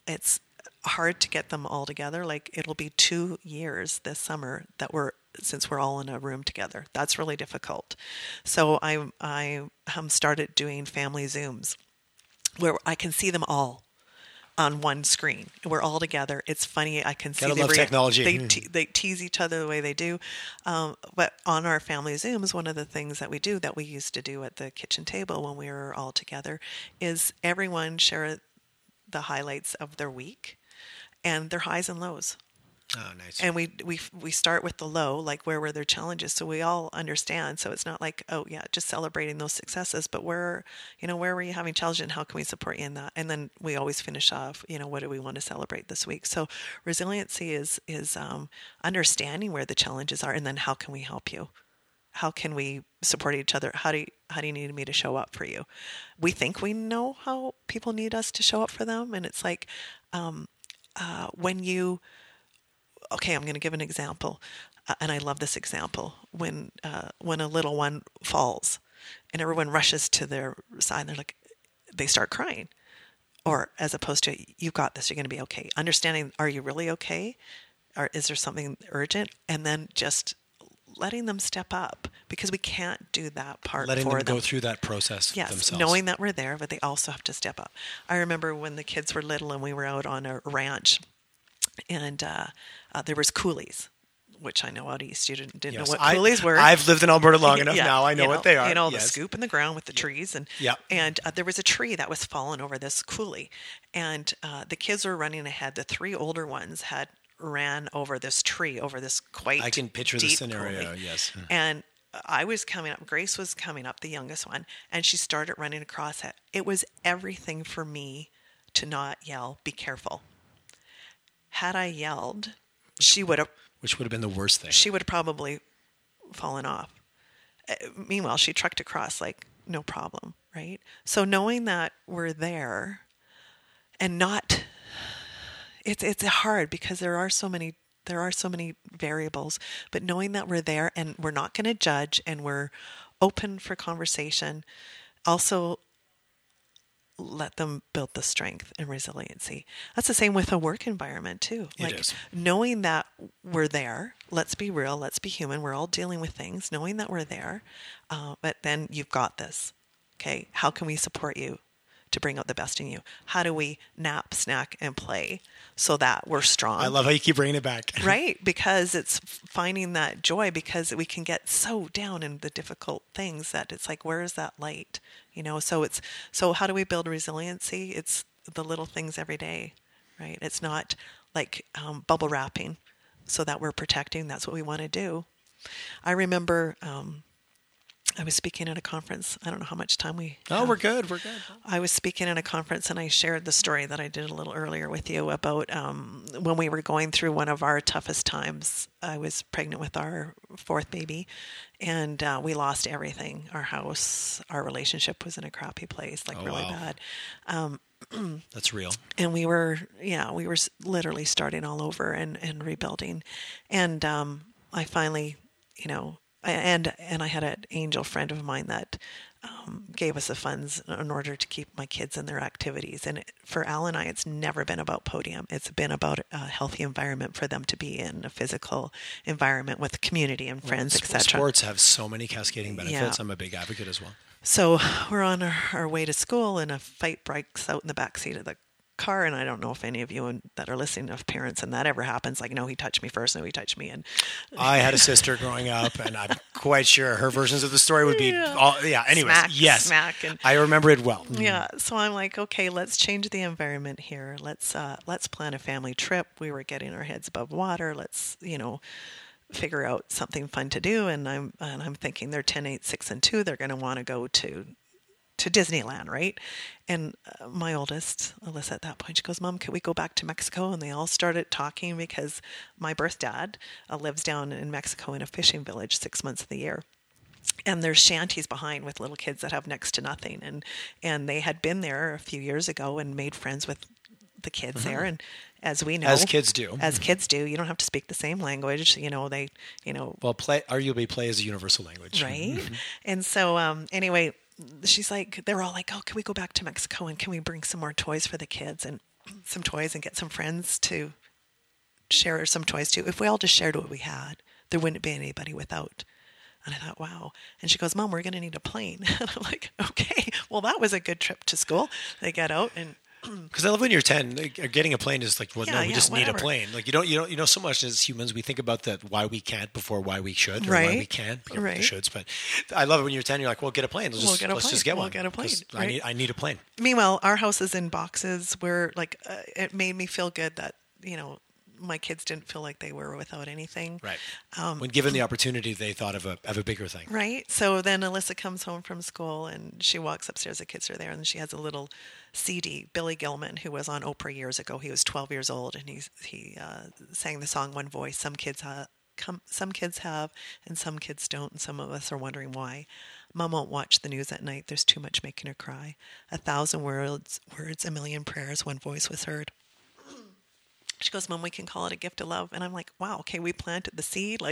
It's hard to get them all together. Like, it'll be 2 years this summer since we're all in a room together. That's really difficult. So I started doing family Zooms where I can see them all on one screen. We're all together. It's funny. I can see technology. They tease each other the way they do. But on our family Zooms, one of the things that we do that we used to do at the kitchen table when we were all together is everyone share the highlights of their week and their highs and lows. Oh, nice. And we start with the low, like where were their challenges, so we all understand. So it's not like, oh yeah, just celebrating those successes, but where were you having challenges and how can we support you in that? And then we always finish off, what do we want to celebrate this week? So resiliency is understanding where the challenges are, and then how can we help you? How can we support each other? How do you need me to show up for you? We think we know how people need us to show up for them, and it's like okay, I'm going to give an example, and I love this example. When a little one falls, and everyone rushes to their side, and they start crying, or as opposed to, you've got this, you're going to be okay. Understanding, are you really okay, or is there something urgent, and then just letting them step up, because we can't do that part for them. Letting them go through that process themselves. Knowing that we're there, but they also have to step up. I remember when the kids were little and we were out on a ranch. And there was coolies, which I know out east you didn't know what coolies were. I've lived in Alberta long enough now. I know what they are. The scoop in the ground with the trees. And there was a tree that was fallen over this coolie. And the kids were running ahead. The three older ones had ran over this tree, over this quite deep I can picture the scenario, coolie. Yes. And I was coming up. Grace was coming up, the youngest one. And she started running across it. It was everything for me to not yell, be careful. Had I yelled, which would have been the worst thing. She would have probably fallen off. Meanwhile, she trucked across like no problem, right? So knowing that we're there, and not, it's hard because there are so many variables. But knowing that we're there and we're not going to judge, and we're open for conversation, also. Let them build the strength and resiliency. That's the same with a work environment too. It is. Knowing that we're there, let's be real, let's be human. We're all dealing with things, knowing that we're there. But then you've got this. Okay. How can we support you to bring out the best in you? How do we nap, snack, and play so that we're strong? I love how you keep bringing it back. Right. Because it's finding that joy, because we can get so down in the difficult things that it's like, where is that light? So how do we build resiliency? It's the little things every day, right? It's not like bubble wrapping so that we're protecting. That's what we want to do. I remember I was speaking at a conference. I don't know how much time we have. Oh, we're good. I was speaking at a conference, and I shared the story that I did a little earlier with you about when we were going through one of our toughest times. I was pregnant with our fourth baby, and we lost everything. Our house, our relationship was in a crappy place, really bad. That's real. And we were literally starting all over and rebuilding. And I finally, and I had an angel friend of mine that gave us the funds in order to keep my kids in their activities. And for Al and I, it's never been about podium. It's been about a healthy environment for them to be in, a physical environment with community and friends, etc. Sports have so many cascading benefits. Yeah. I'm a big advocate as well. So we're on our way to school and a fight breaks out in the backseat of the car. And I don't know if any of you that are listening of parents and that ever happens. Like, no, he touched me first. No, he touched me. And I had a sister growing up, and I'm quite sure her versions of the story would be anyways. Smack. And I remember it well. Yeah. So I'm like, okay, let's change the environment here. Let's plan a family trip. We were getting our heads above water. Let's, figure out something fun to do. And I'm thinking they're 10, 8, 6, and 2. They're going to want to go to Disneyland, right? And my oldest, Alyssa, at that point, she goes, Mom, can we go back to Mexico? And they all started talking because my birth dad lives down in Mexico in a fishing village 6 months of the year. And there's shanties behind with little kids that have next to nothing. And they had been there a few years ago and made friends with the kids there. And as we know, as kids do, you don't have to speak the same language. Play is a universal language. Right. And so, anyway, she's like, they're all like, oh, can we go back to Mexico and can we bring some more toys for the kids and some toys and get some friends to share some toys too? If we all just shared what we had, there wouldn't be anybody without. And I thought, wow. And she goes, Mom, we're going to need a plane. And I'm like, okay, well, that was a good trip to school. They get out and, because I love when you're 10, getting a plane is like, well, we just need a plane. Like you know, so much as humans, we think about that why we can't before why we should, or why we can't before the shoulds. But I love it when you're 10, you're like, well, get a plane. Let's just get one. Right? I need a plane. Meanwhile, our house is in boxes where it made me feel good that, my kids didn't feel like they were without anything. Right. When given the opportunity, they thought of a bigger thing. Right. So then Alyssa comes home from school and she walks upstairs. The kids are there and she has a little CD, Billy Gilman, who was on Oprah years ago. He was 12 years old and he sang the song "One Voice." Some kids have, and some kids don't, and some of us are wondering why. Mom won't watch the news at night. There's too much making her cry. 1,000 words, a million prayers. One voice was heard. She goes, Mom, we can call it a gift of love. And I'm like, wow, okay, we planted the seed.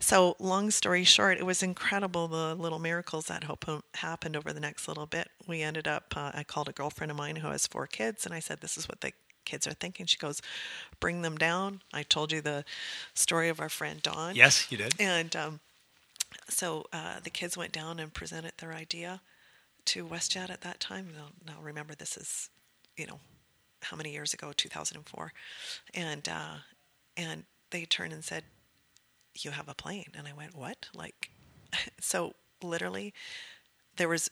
So long story short, it was incredible, the little miracles that happened over the next little bit. We ended up, I called a girlfriend of mine who has 4 kids, and I said, this is what the kids are thinking. She goes, bring them down. I told you the story of our friend Dawn. Yes, you did. And so the kids went down and presented their idea to WestJet at that time. Now remember, this is, how many years ago, 2004. And they turned and said, you have a plane. And I went, what? So literally there was,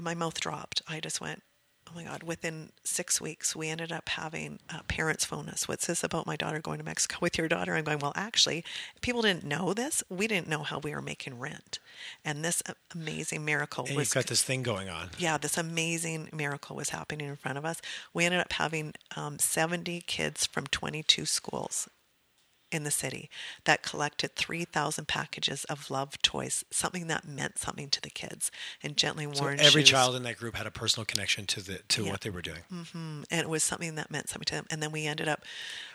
my mouth dropped. I just went, oh my God, within 6 weeks, we ended up having parents phone us. What's this about my daughter going to Mexico with your daughter? I'm going, well, actually, people didn't know this. We didn't know how we were making rent. And this amazing miracle was... And you've got this thing going on. Yeah, this amazing miracle was happening in front of us. We ended up having 70 kids from 22 schools in the city that collected 3,000 packages of love toys, something that meant something to the kids, and gently worn shoes. So every child in that group had a personal connection to what they were doing. Mm-hmm. And it was something that meant something to them. And then we ended up...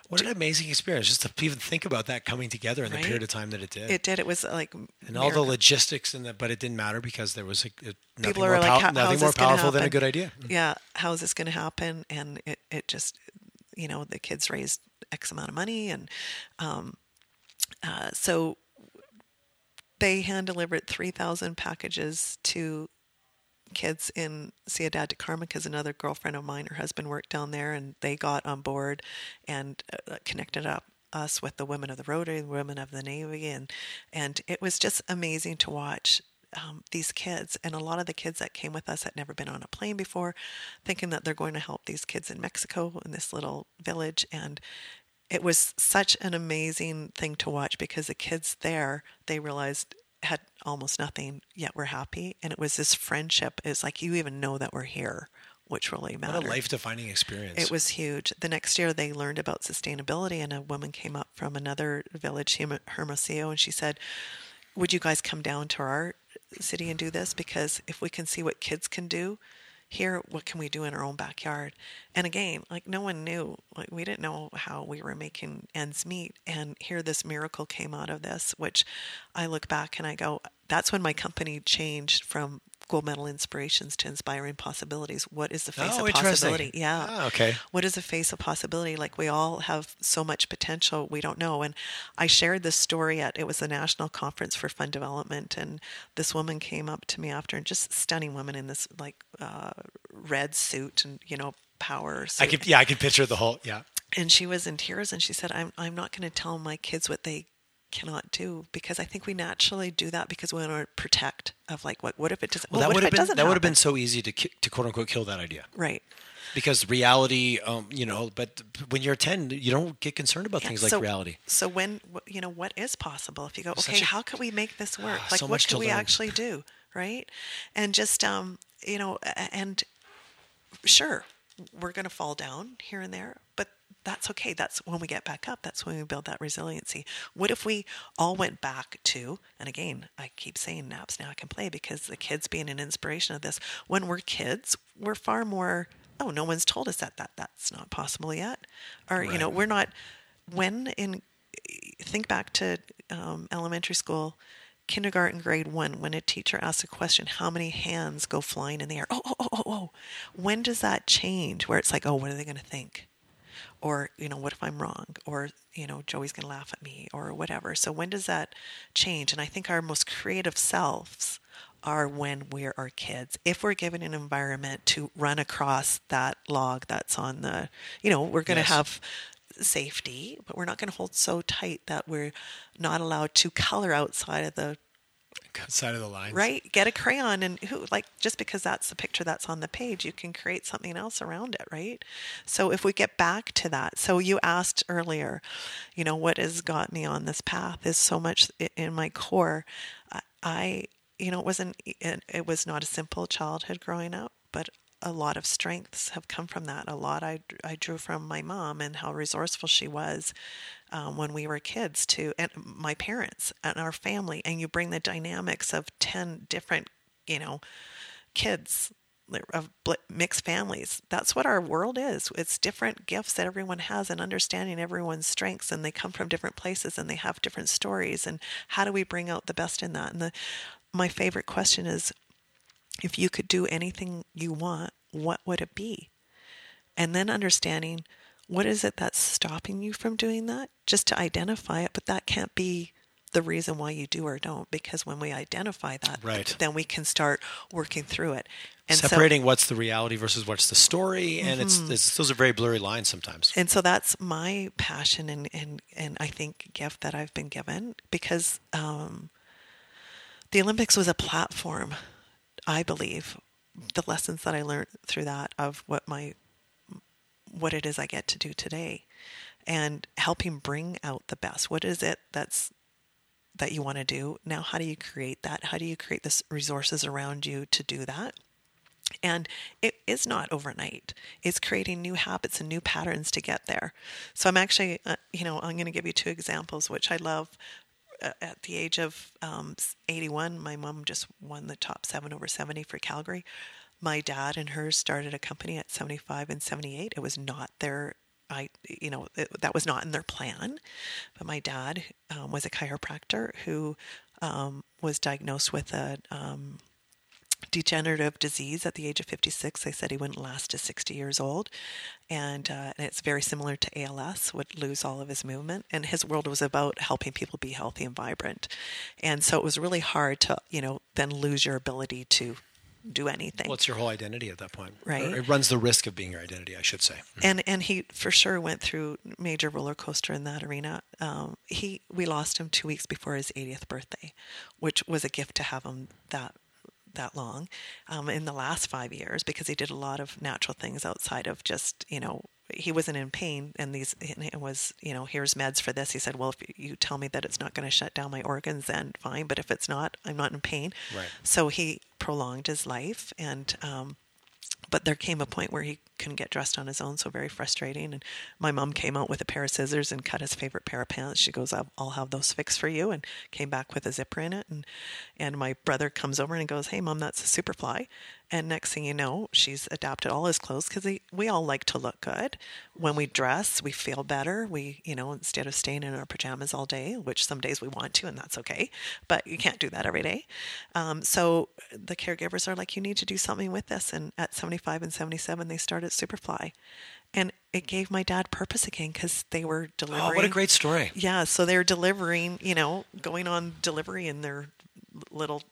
What an amazing experience, just to even think about that coming together in the period of time that it did. It did. It was like... And all the logistics, but it didn't matter because there was nothing more powerful than a good idea. Yeah. How is this going to happen? And it just... the kids raised X amount of money. And so they hand-delivered 3,000 packages to kids in Ciudad de Carmen because another girlfriend of mine, her husband worked down there, and they got on board and connected up us with the women of the Rotary, the women of the Navy. And it was just amazing to watch these kids, and a lot of the kids that came with us had never been on a plane before, thinking that they're going to help these kids in Mexico in this little village. And it was such an amazing thing to watch because the kids there, they realized, had almost nothing, yet were happy. And it was this friendship. It's like, you even know that we're here, which really mattered. What a life-defining experience. It was huge. The next year, they learned about sustainability, and a woman came up from another village, Hermosillo, and she said, would you guys come down to our city and do this? Because if we can see what kids can do, Here, what can we do in our own backyard? And again, like, no one knew. Like, we didn't know how we were making ends meet. And here this miracle came out of this, which I look back and I go, that's when my company changed from Gold Medal Inspirations to Inspiring Possibilities. What is the face of possibility? Yeah. Oh, okay. What is the face of possibility? Like, we all have so much potential, we don't know. And I shared this story at, it was the National Conference for Fund Development, and this woman came up to me after, and just stunning woman in this like red suit and, you know, power suit. I could picture the whole, yeah. And she was in tears, and she said, I'm not going to tell my kids what they cannot do, because I think we naturally do that because we want to protect of like, what if it doesn't, well, that would have been, that would have been so easy to quote unquote kill that idea. Right. Because reality, you know, but when you're 10, you don't get concerned about things like reality. So when, you know, what is possible if you go, okay, how can we make this work? Like, what can we actually do? Right. And just, you know, and sure, we're going to fall down here and there, but that's okay. That's when we get back up. That's when we build that resiliency. What if we all went back to, and again, I keep saying naps now I can play, because the kids being an inspiration of this, when we're kids, we're far more, oh, no one's told us that that's not possible yet. Or, right. You know, we're not, think back to elementary school, kindergarten, grade one, when a teacher asks a question, how many hands go flying in the air? Oh. When does that change? Where it's like, oh, what are they going to think? Or, you know, what if I'm wrong? Or, you know, Joey's going to laugh at me or whatever. So when does that change? And I think our most creative selves are when we're our kids. If we're given an environment to run across that log that's on the, you know, we're going to have safety, but we're not going to hold so tight that we're not allowed to color outside of the lines. Right. Get a crayon and just because that's the picture that's on the page, you can create something else around it. Right. So if we get back to that, so you asked earlier, you know, what has got me on this path is so much in my core. I, you know, it was not a simple childhood growing up, but a lot of strengths have come from that. A lot I drew from my mom and how resourceful she was when we were kids too, and my parents and our family. And you bring the dynamics of 10 different, you know, kids of mixed families. That's what our world is. It's different gifts that everyone has, and understanding everyone's strengths, and they come from different places and they have different stories. And how do we bring out the best in that? And my favorite question is, if you could do anything you want, what would it be? And then understanding, what is it that's stopping you from doing that? Just to identify it, but that can't be the reason why you do or don't, because when we identify that, then we can start working through it. And separating what's the reality versus what's the story, and it's those are very blurry lines sometimes. And so that's my passion and I think gift that I've been given, because the Olympics was a platform. I believe the lessons that I learned through that of what it is I get to do today, and helping bring out the best. What is it that you want to do now? How do you create that? How do you create the resources around you to do that? And it is not overnight. It's creating new habits and new patterns to get there. So I'm actually, you know, I'm going to give you two examples, which I love. At the age of 81, my mom just won the top 7 over 70 for Calgary. My dad and hers started a company at 75 and 78. It was not that was not in their plan. But my dad was a chiropractor who was diagnosed with a degenerative disease at the age of 56. They said he wouldn't last to 60 years old. And it's very similar to ALS, would lose all of his movement. And his world was about helping people be healthy and vibrant. And so it was really hard to, you know, then lose your ability to do anything. Well, it's your whole identity at that point. Right. Or it runs the risk of being your identity, I should say. And he for sure went through major roller coaster in that arena. We lost him 2 weeks before his 80th birthday, which was a gift to have him that long in the last 5 years, because he did a lot of natural things outside of just, you know, he wasn't in pain, and it was, you know, here's meds for this. He said, well, if you tell me that it's not going to shut down my organs, then fine. But if it's not, I'm not in pain. Right. So he prolonged his life, and but there came a point where he couldn't get dressed on his own, so very frustrating. And my mom came out with a pair of scissors and cut his favorite pair of pants. She goes, I'll have those fixed for you, and came back with a zipper in it. And my brother comes over and goes, hey, Mom, that's a Superfly. And next thing you know, she's adopted all his clothes because we all like to look good. When we dress, we feel better. We, you know, instead of staying in our pajamas all day, which some days we want to, and that's okay, but you can't do that every day. So the caregivers are like, you need to do something with this. And at 75 and 77, they started Superfly. And it gave my dad purpose again because they were delivering. Oh, what a great story. Yeah. So they're delivering, you know, going on delivery in their little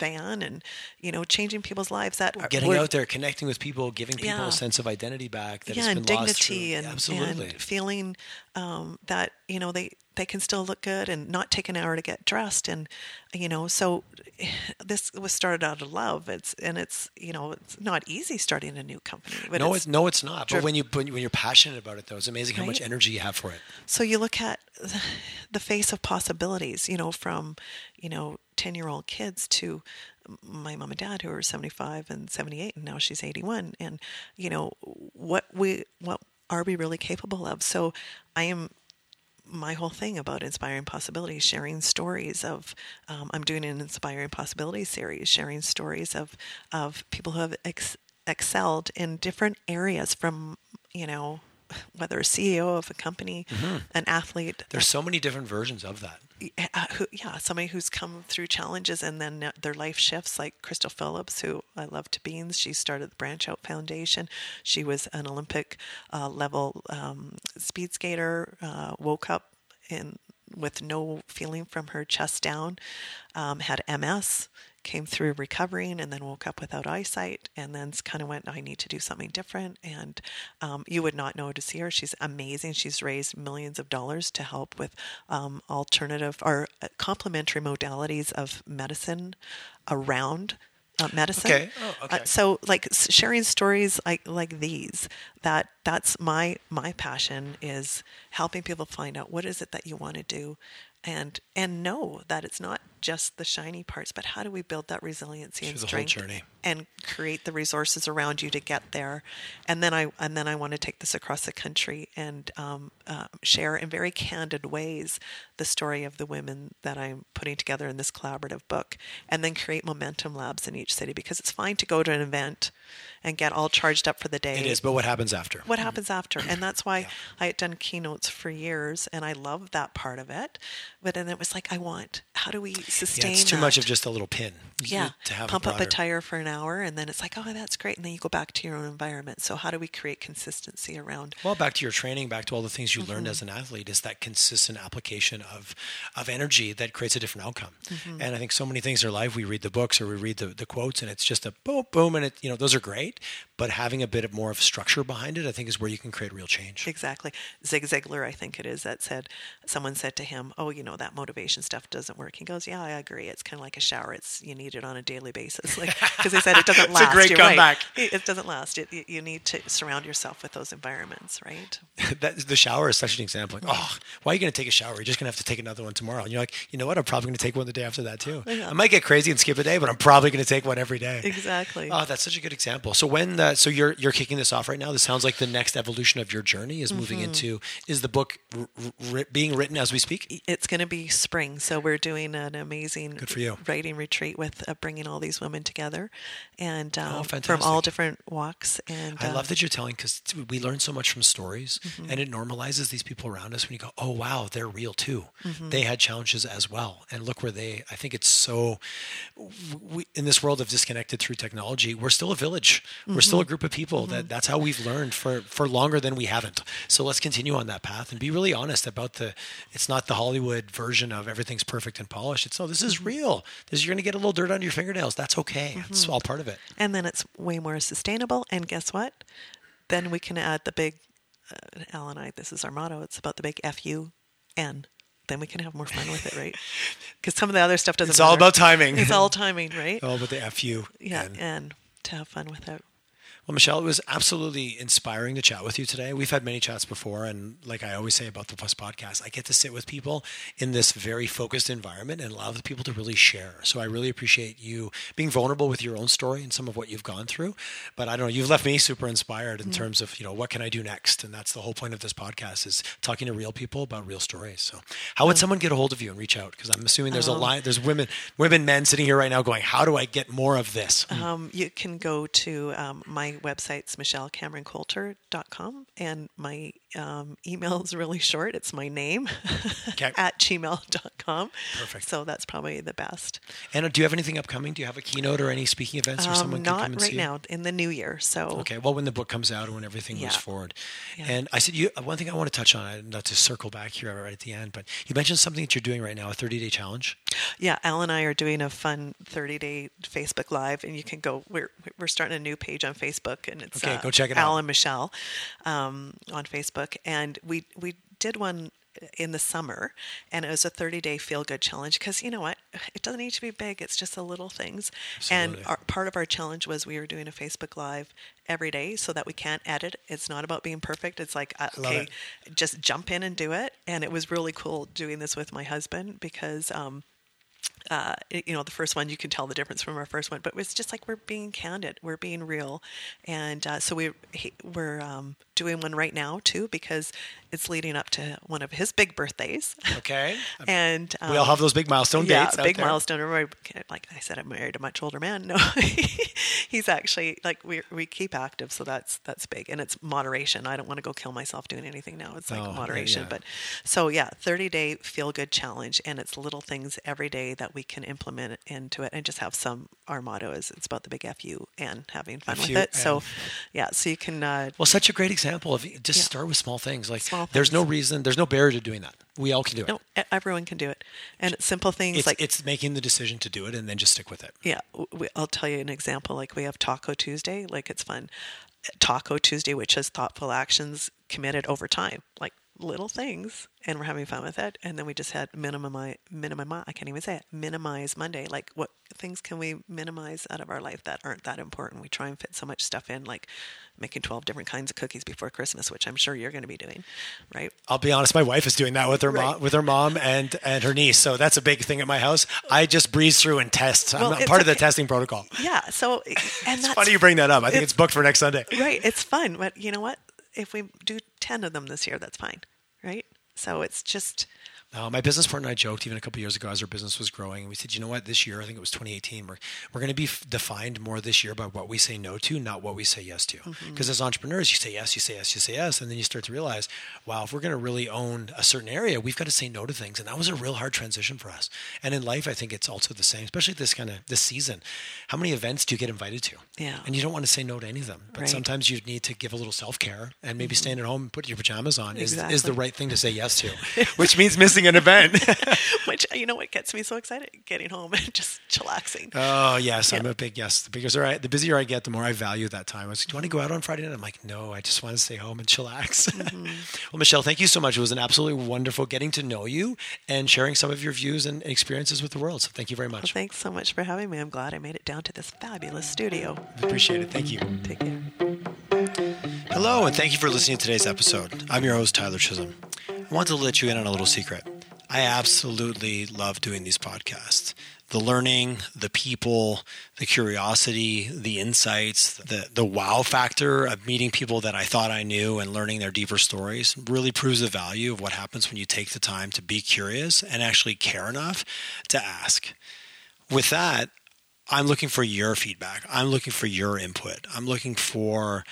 van and, you know, changing people's lives. Getting out there, connecting with people, giving people a sense of identity back that has been lost through. Yeah, and dignity and feeling that, you know, they can still look good and not take an hour to get dressed. And, you know, so this was started out of love. It's, you know, it's not easy starting a new company. But it's not. But when you're passionate about it, though, it's amazing how much energy you have for it. So you look at the face of possibilities, you know, from, you know, 10-year-old kids to my mom and dad who are 75 and 78, and now she's 81. And, you know, what are we really capable of? So my whole thing about Inspiring Possibilities, sharing stories of, I'm doing an Inspiring Possibilities series, sharing stories of people who have excelled in different areas from, you know, whether a CEO of a company, an athlete. There's so many different versions of that. Somebody who's come through challenges and then their life shifts, like Crystal Phillips, who I love to beans. She started the Branch Out Foundation. She was an Olympic level speed skater, woke up with no feeling from her chest down, had MS, came through recovering, and then woke up without eyesight, and then kind of went, I need to do something different. And you would not know to see her. She's amazing. She's raised millions of dollars to help with alternative or complementary modalities of medicine around medicine. Okay. Oh, okay. So like sharing stories like these, that's my passion is helping people find out what is it that you want to do and know that it's not just the shiny parts, but how do we build that resiliency and strength and create the resources around you to get there. And then I want to take this across the country and share in very candid ways the story of the women that I'm putting together in this collaborative book, and then create momentum labs in each city, because it's fine to go to an event and get all charged up for the day. It is, but what happens after? What happens after? And that's why I had done keynotes for years, and I loved that part of it. But then it was like, how do we sustain that? It's too much of just a little pin. Yeah, to have pump up a tire for an hour, and then it's like, oh, that's great. And then you go back to your own environment. So how do we create consistency around? Well, back to your training, back to all the things you learned as an athlete, is that consistent application of energy that creates a different outcome. And I think so many things in our life, we read the books or we read the quotes, and it's just a boom, boom, and those are great. But having a bit of more of structure behind it, I think, is where you can create real change. Exactly. Zig Ziglar, I think it is, someone said to him, oh, you know, that motivation stuff doesn't work. He goes, yeah, I agree. It's kind of like a shower. You need it on a daily basis. Because they said it doesn't last. It's a great comeback. Right. It doesn't last. You need to surround yourself with those environments, right? The shower is such an example. Like, oh, why are you going to take a shower? You're just going to have to take another one tomorrow. And you're like, you know what? I'm probably going to take one the day after that too. Yeah. I might get crazy and skip a day, but I'm probably going to take one every day. Exactly. Oh, that's such a good example. So so you're kicking this off right now. This sounds like the next evolution of your journey is moving into, is the book being written as we speak? It's going to be spring. So we're doing an amazing writing retreat with bringing all these women together and from all different walks. And I love that you're telling, because we learn so much from stories and it normalizes these people around us when you go, oh, wow, they're real too. They had challenges as well. And look where I think it's so, in this world of disconnected through technology, we're still a village. We're still a group of people that's how we've learned for longer than we haven't. So let's continue on that path and be really honest about it's not the Hollywood version of everything's perfect and polished. It's, no, this is real. You're going to get a little dirt under your fingernails. That's okay. It's all part of it. And then it's way more sustainable. And guess what? Then we can add the big, Al and I, this is our motto. It's about the big F-U-N. Then we can have more fun with it, right? Because some of the other stuff doesn't matter. It's all about timing. It's all timing, right? All about the F-U-N. Yeah, and to have fun with it. Well, Michelle, it was absolutely inspiring to chat with you today. We've had many chats before, and like I always say about the Plus podcast, I get to sit with people in this very focused environment and allow the people to really share. So I really appreciate you being vulnerable with your own story and some of what you've gone through. But I don't know, you've left me super inspired in terms of, you know, what can I do next? And that's the whole point of this podcast, is talking to real people about real stories. So how would someone get a hold of you and reach out? Because I'm assuming there's a line, there's women, men sitting here right now going, how do I get more of this? You can go to my website's michellecameroncoulter.com, and my email is really short. It's my name at gmail.com. Perfect. So that's probably the best. And do you have anything upcoming? Do you have a keynote or any speaking events where someone can come and see you? Not right now, in the new year. So okay, well, when the book comes out and when everything moves forward. Yeah. And I said, one thing I want to touch on, not to circle back here right at the end, but you mentioned something that you're doing right now, a 30-day challenge. Yeah, Al and I are doing a fun 30-day Facebook Live, and you can go, we're starting a new page on Facebook, and it's go check it out. Al and Michelle on Facebook. And we did one in the summer, and it was a 30-day feel-good challenge, because you know what? It doesn't need to be big. It's just the little things. Absolutely. And part of our challenge was we were doing a Facebook Live every day so that we can't edit. It's not about being perfect. It's like, okay, just jump in and do it. And it was really cool doing this with my husband, because the first one, you can tell the difference from our first one, but it's just like we're being candid, we're being real. And so we're doing one right now too, because it's leading up to one of his big birthdays. Okay. And we all have those big milestone dates. Yeah, big milestone. Remember, like I said, I'm married to a much older man. No, he's actually like, we keep active, so that's big, and it's moderation. I don't want to go kill myself doing anything now. It's like moderation, but so 30-day feel good challenge, and it's little things every day that we can implement into it, and just have some. Our motto is it's about the big FU and having fun with it. So, so you can. Well, such a great example of just start with small things. Like there's no reason, there's no barrier to doing that. We all can do it. No, everyone can do it, and it's simple things like it's making the decision to do it and then just stick with it. Yeah, I'll tell you an example. Like we have Taco Tuesday. Like it's fun, Taco Tuesday, which is thoughtful actions committed over time. Like little things, and we're having fun with it. And then we just had minimize Monday. Like what things can we minimize out of our life that aren't that important? We try and fit so much stuff in, like making 12 different kinds of cookies before Christmas, which I'm sure you're going to be doing, right? I'll be honest. My wife is doing that with her mom, and her niece. So that's a big thing at my house. I just breeze through and test. I'm not part of the testing protocol. Yeah. So, and it's funny you bring that up. I think it's booked for next Sunday. Right. It's fun. But you know what? If we do 10 of them this year, that's fine, right? So it's just... my business partner and I joked even a couple of years ago as our business was growing, and we said, you know what, this year, I think it was 2018, we're going to be defined more this year by what we say no to, not what we say yes to. Because as entrepreneurs, you say yes, you say yes, you say yes, and then you start to realize, wow, if we're going to really own a certain area, we've got to say no to things. And that was a real hard transition for us. And in life, I think it's also the same, especially this season. How many events do you get invited to? Yeah. And you don't want to say no to any of them. But sometimes you need to give a little self-care, and maybe staying at home and putting your pajamas on is the right thing to say yes to, which means missing an event. Which, you know what gets me so excited? Getting home and just chillaxing. Oh, yes. Yeah. I'm a big yes. The busier I get, the more I value that time. I was like, do you want to go out on Friday night? I'm like, no, I just want to stay home and chillax. Well, Michelle, thank you so much. It was an absolutely wonderful getting to know you and sharing some of your views and experiences with the world. So thank you very much. Well, thanks so much for having me. I'm glad I made it down to this fabulous studio. Appreciate it. Thank you. Take care. Hello, and thank you for listening to today's episode. I'm your host, Tyler Chisholm. I want to let you in on a little secret. I absolutely love doing these podcasts. The learning, the people, the curiosity, the insights, the wow factor of meeting people that I thought I knew and learning their deeper stories really proves the value of what happens when you take the time to be curious and actually care enough to ask. With that, I'm looking for your feedback. I'm looking for your input. I'm looking for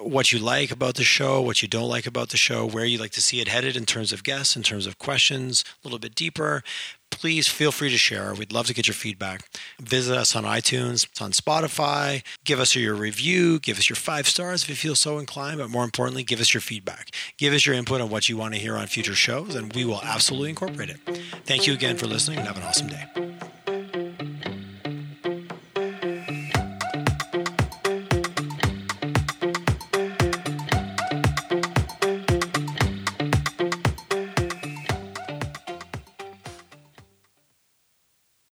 what you like about the show, what you don't like about the show, where you'd like to see it headed in terms of guests, in terms of questions, a little bit deeper. Please feel free to share. We'd love to get your feedback. Visit us on iTunes, on Spotify. Give us your review. Give us your 5 stars if you feel so inclined. But more importantly, give us your feedback. Give us your input on what you want to hear on future shows, and we will absolutely incorporate it. Thank you again for listening, and have an awesome day.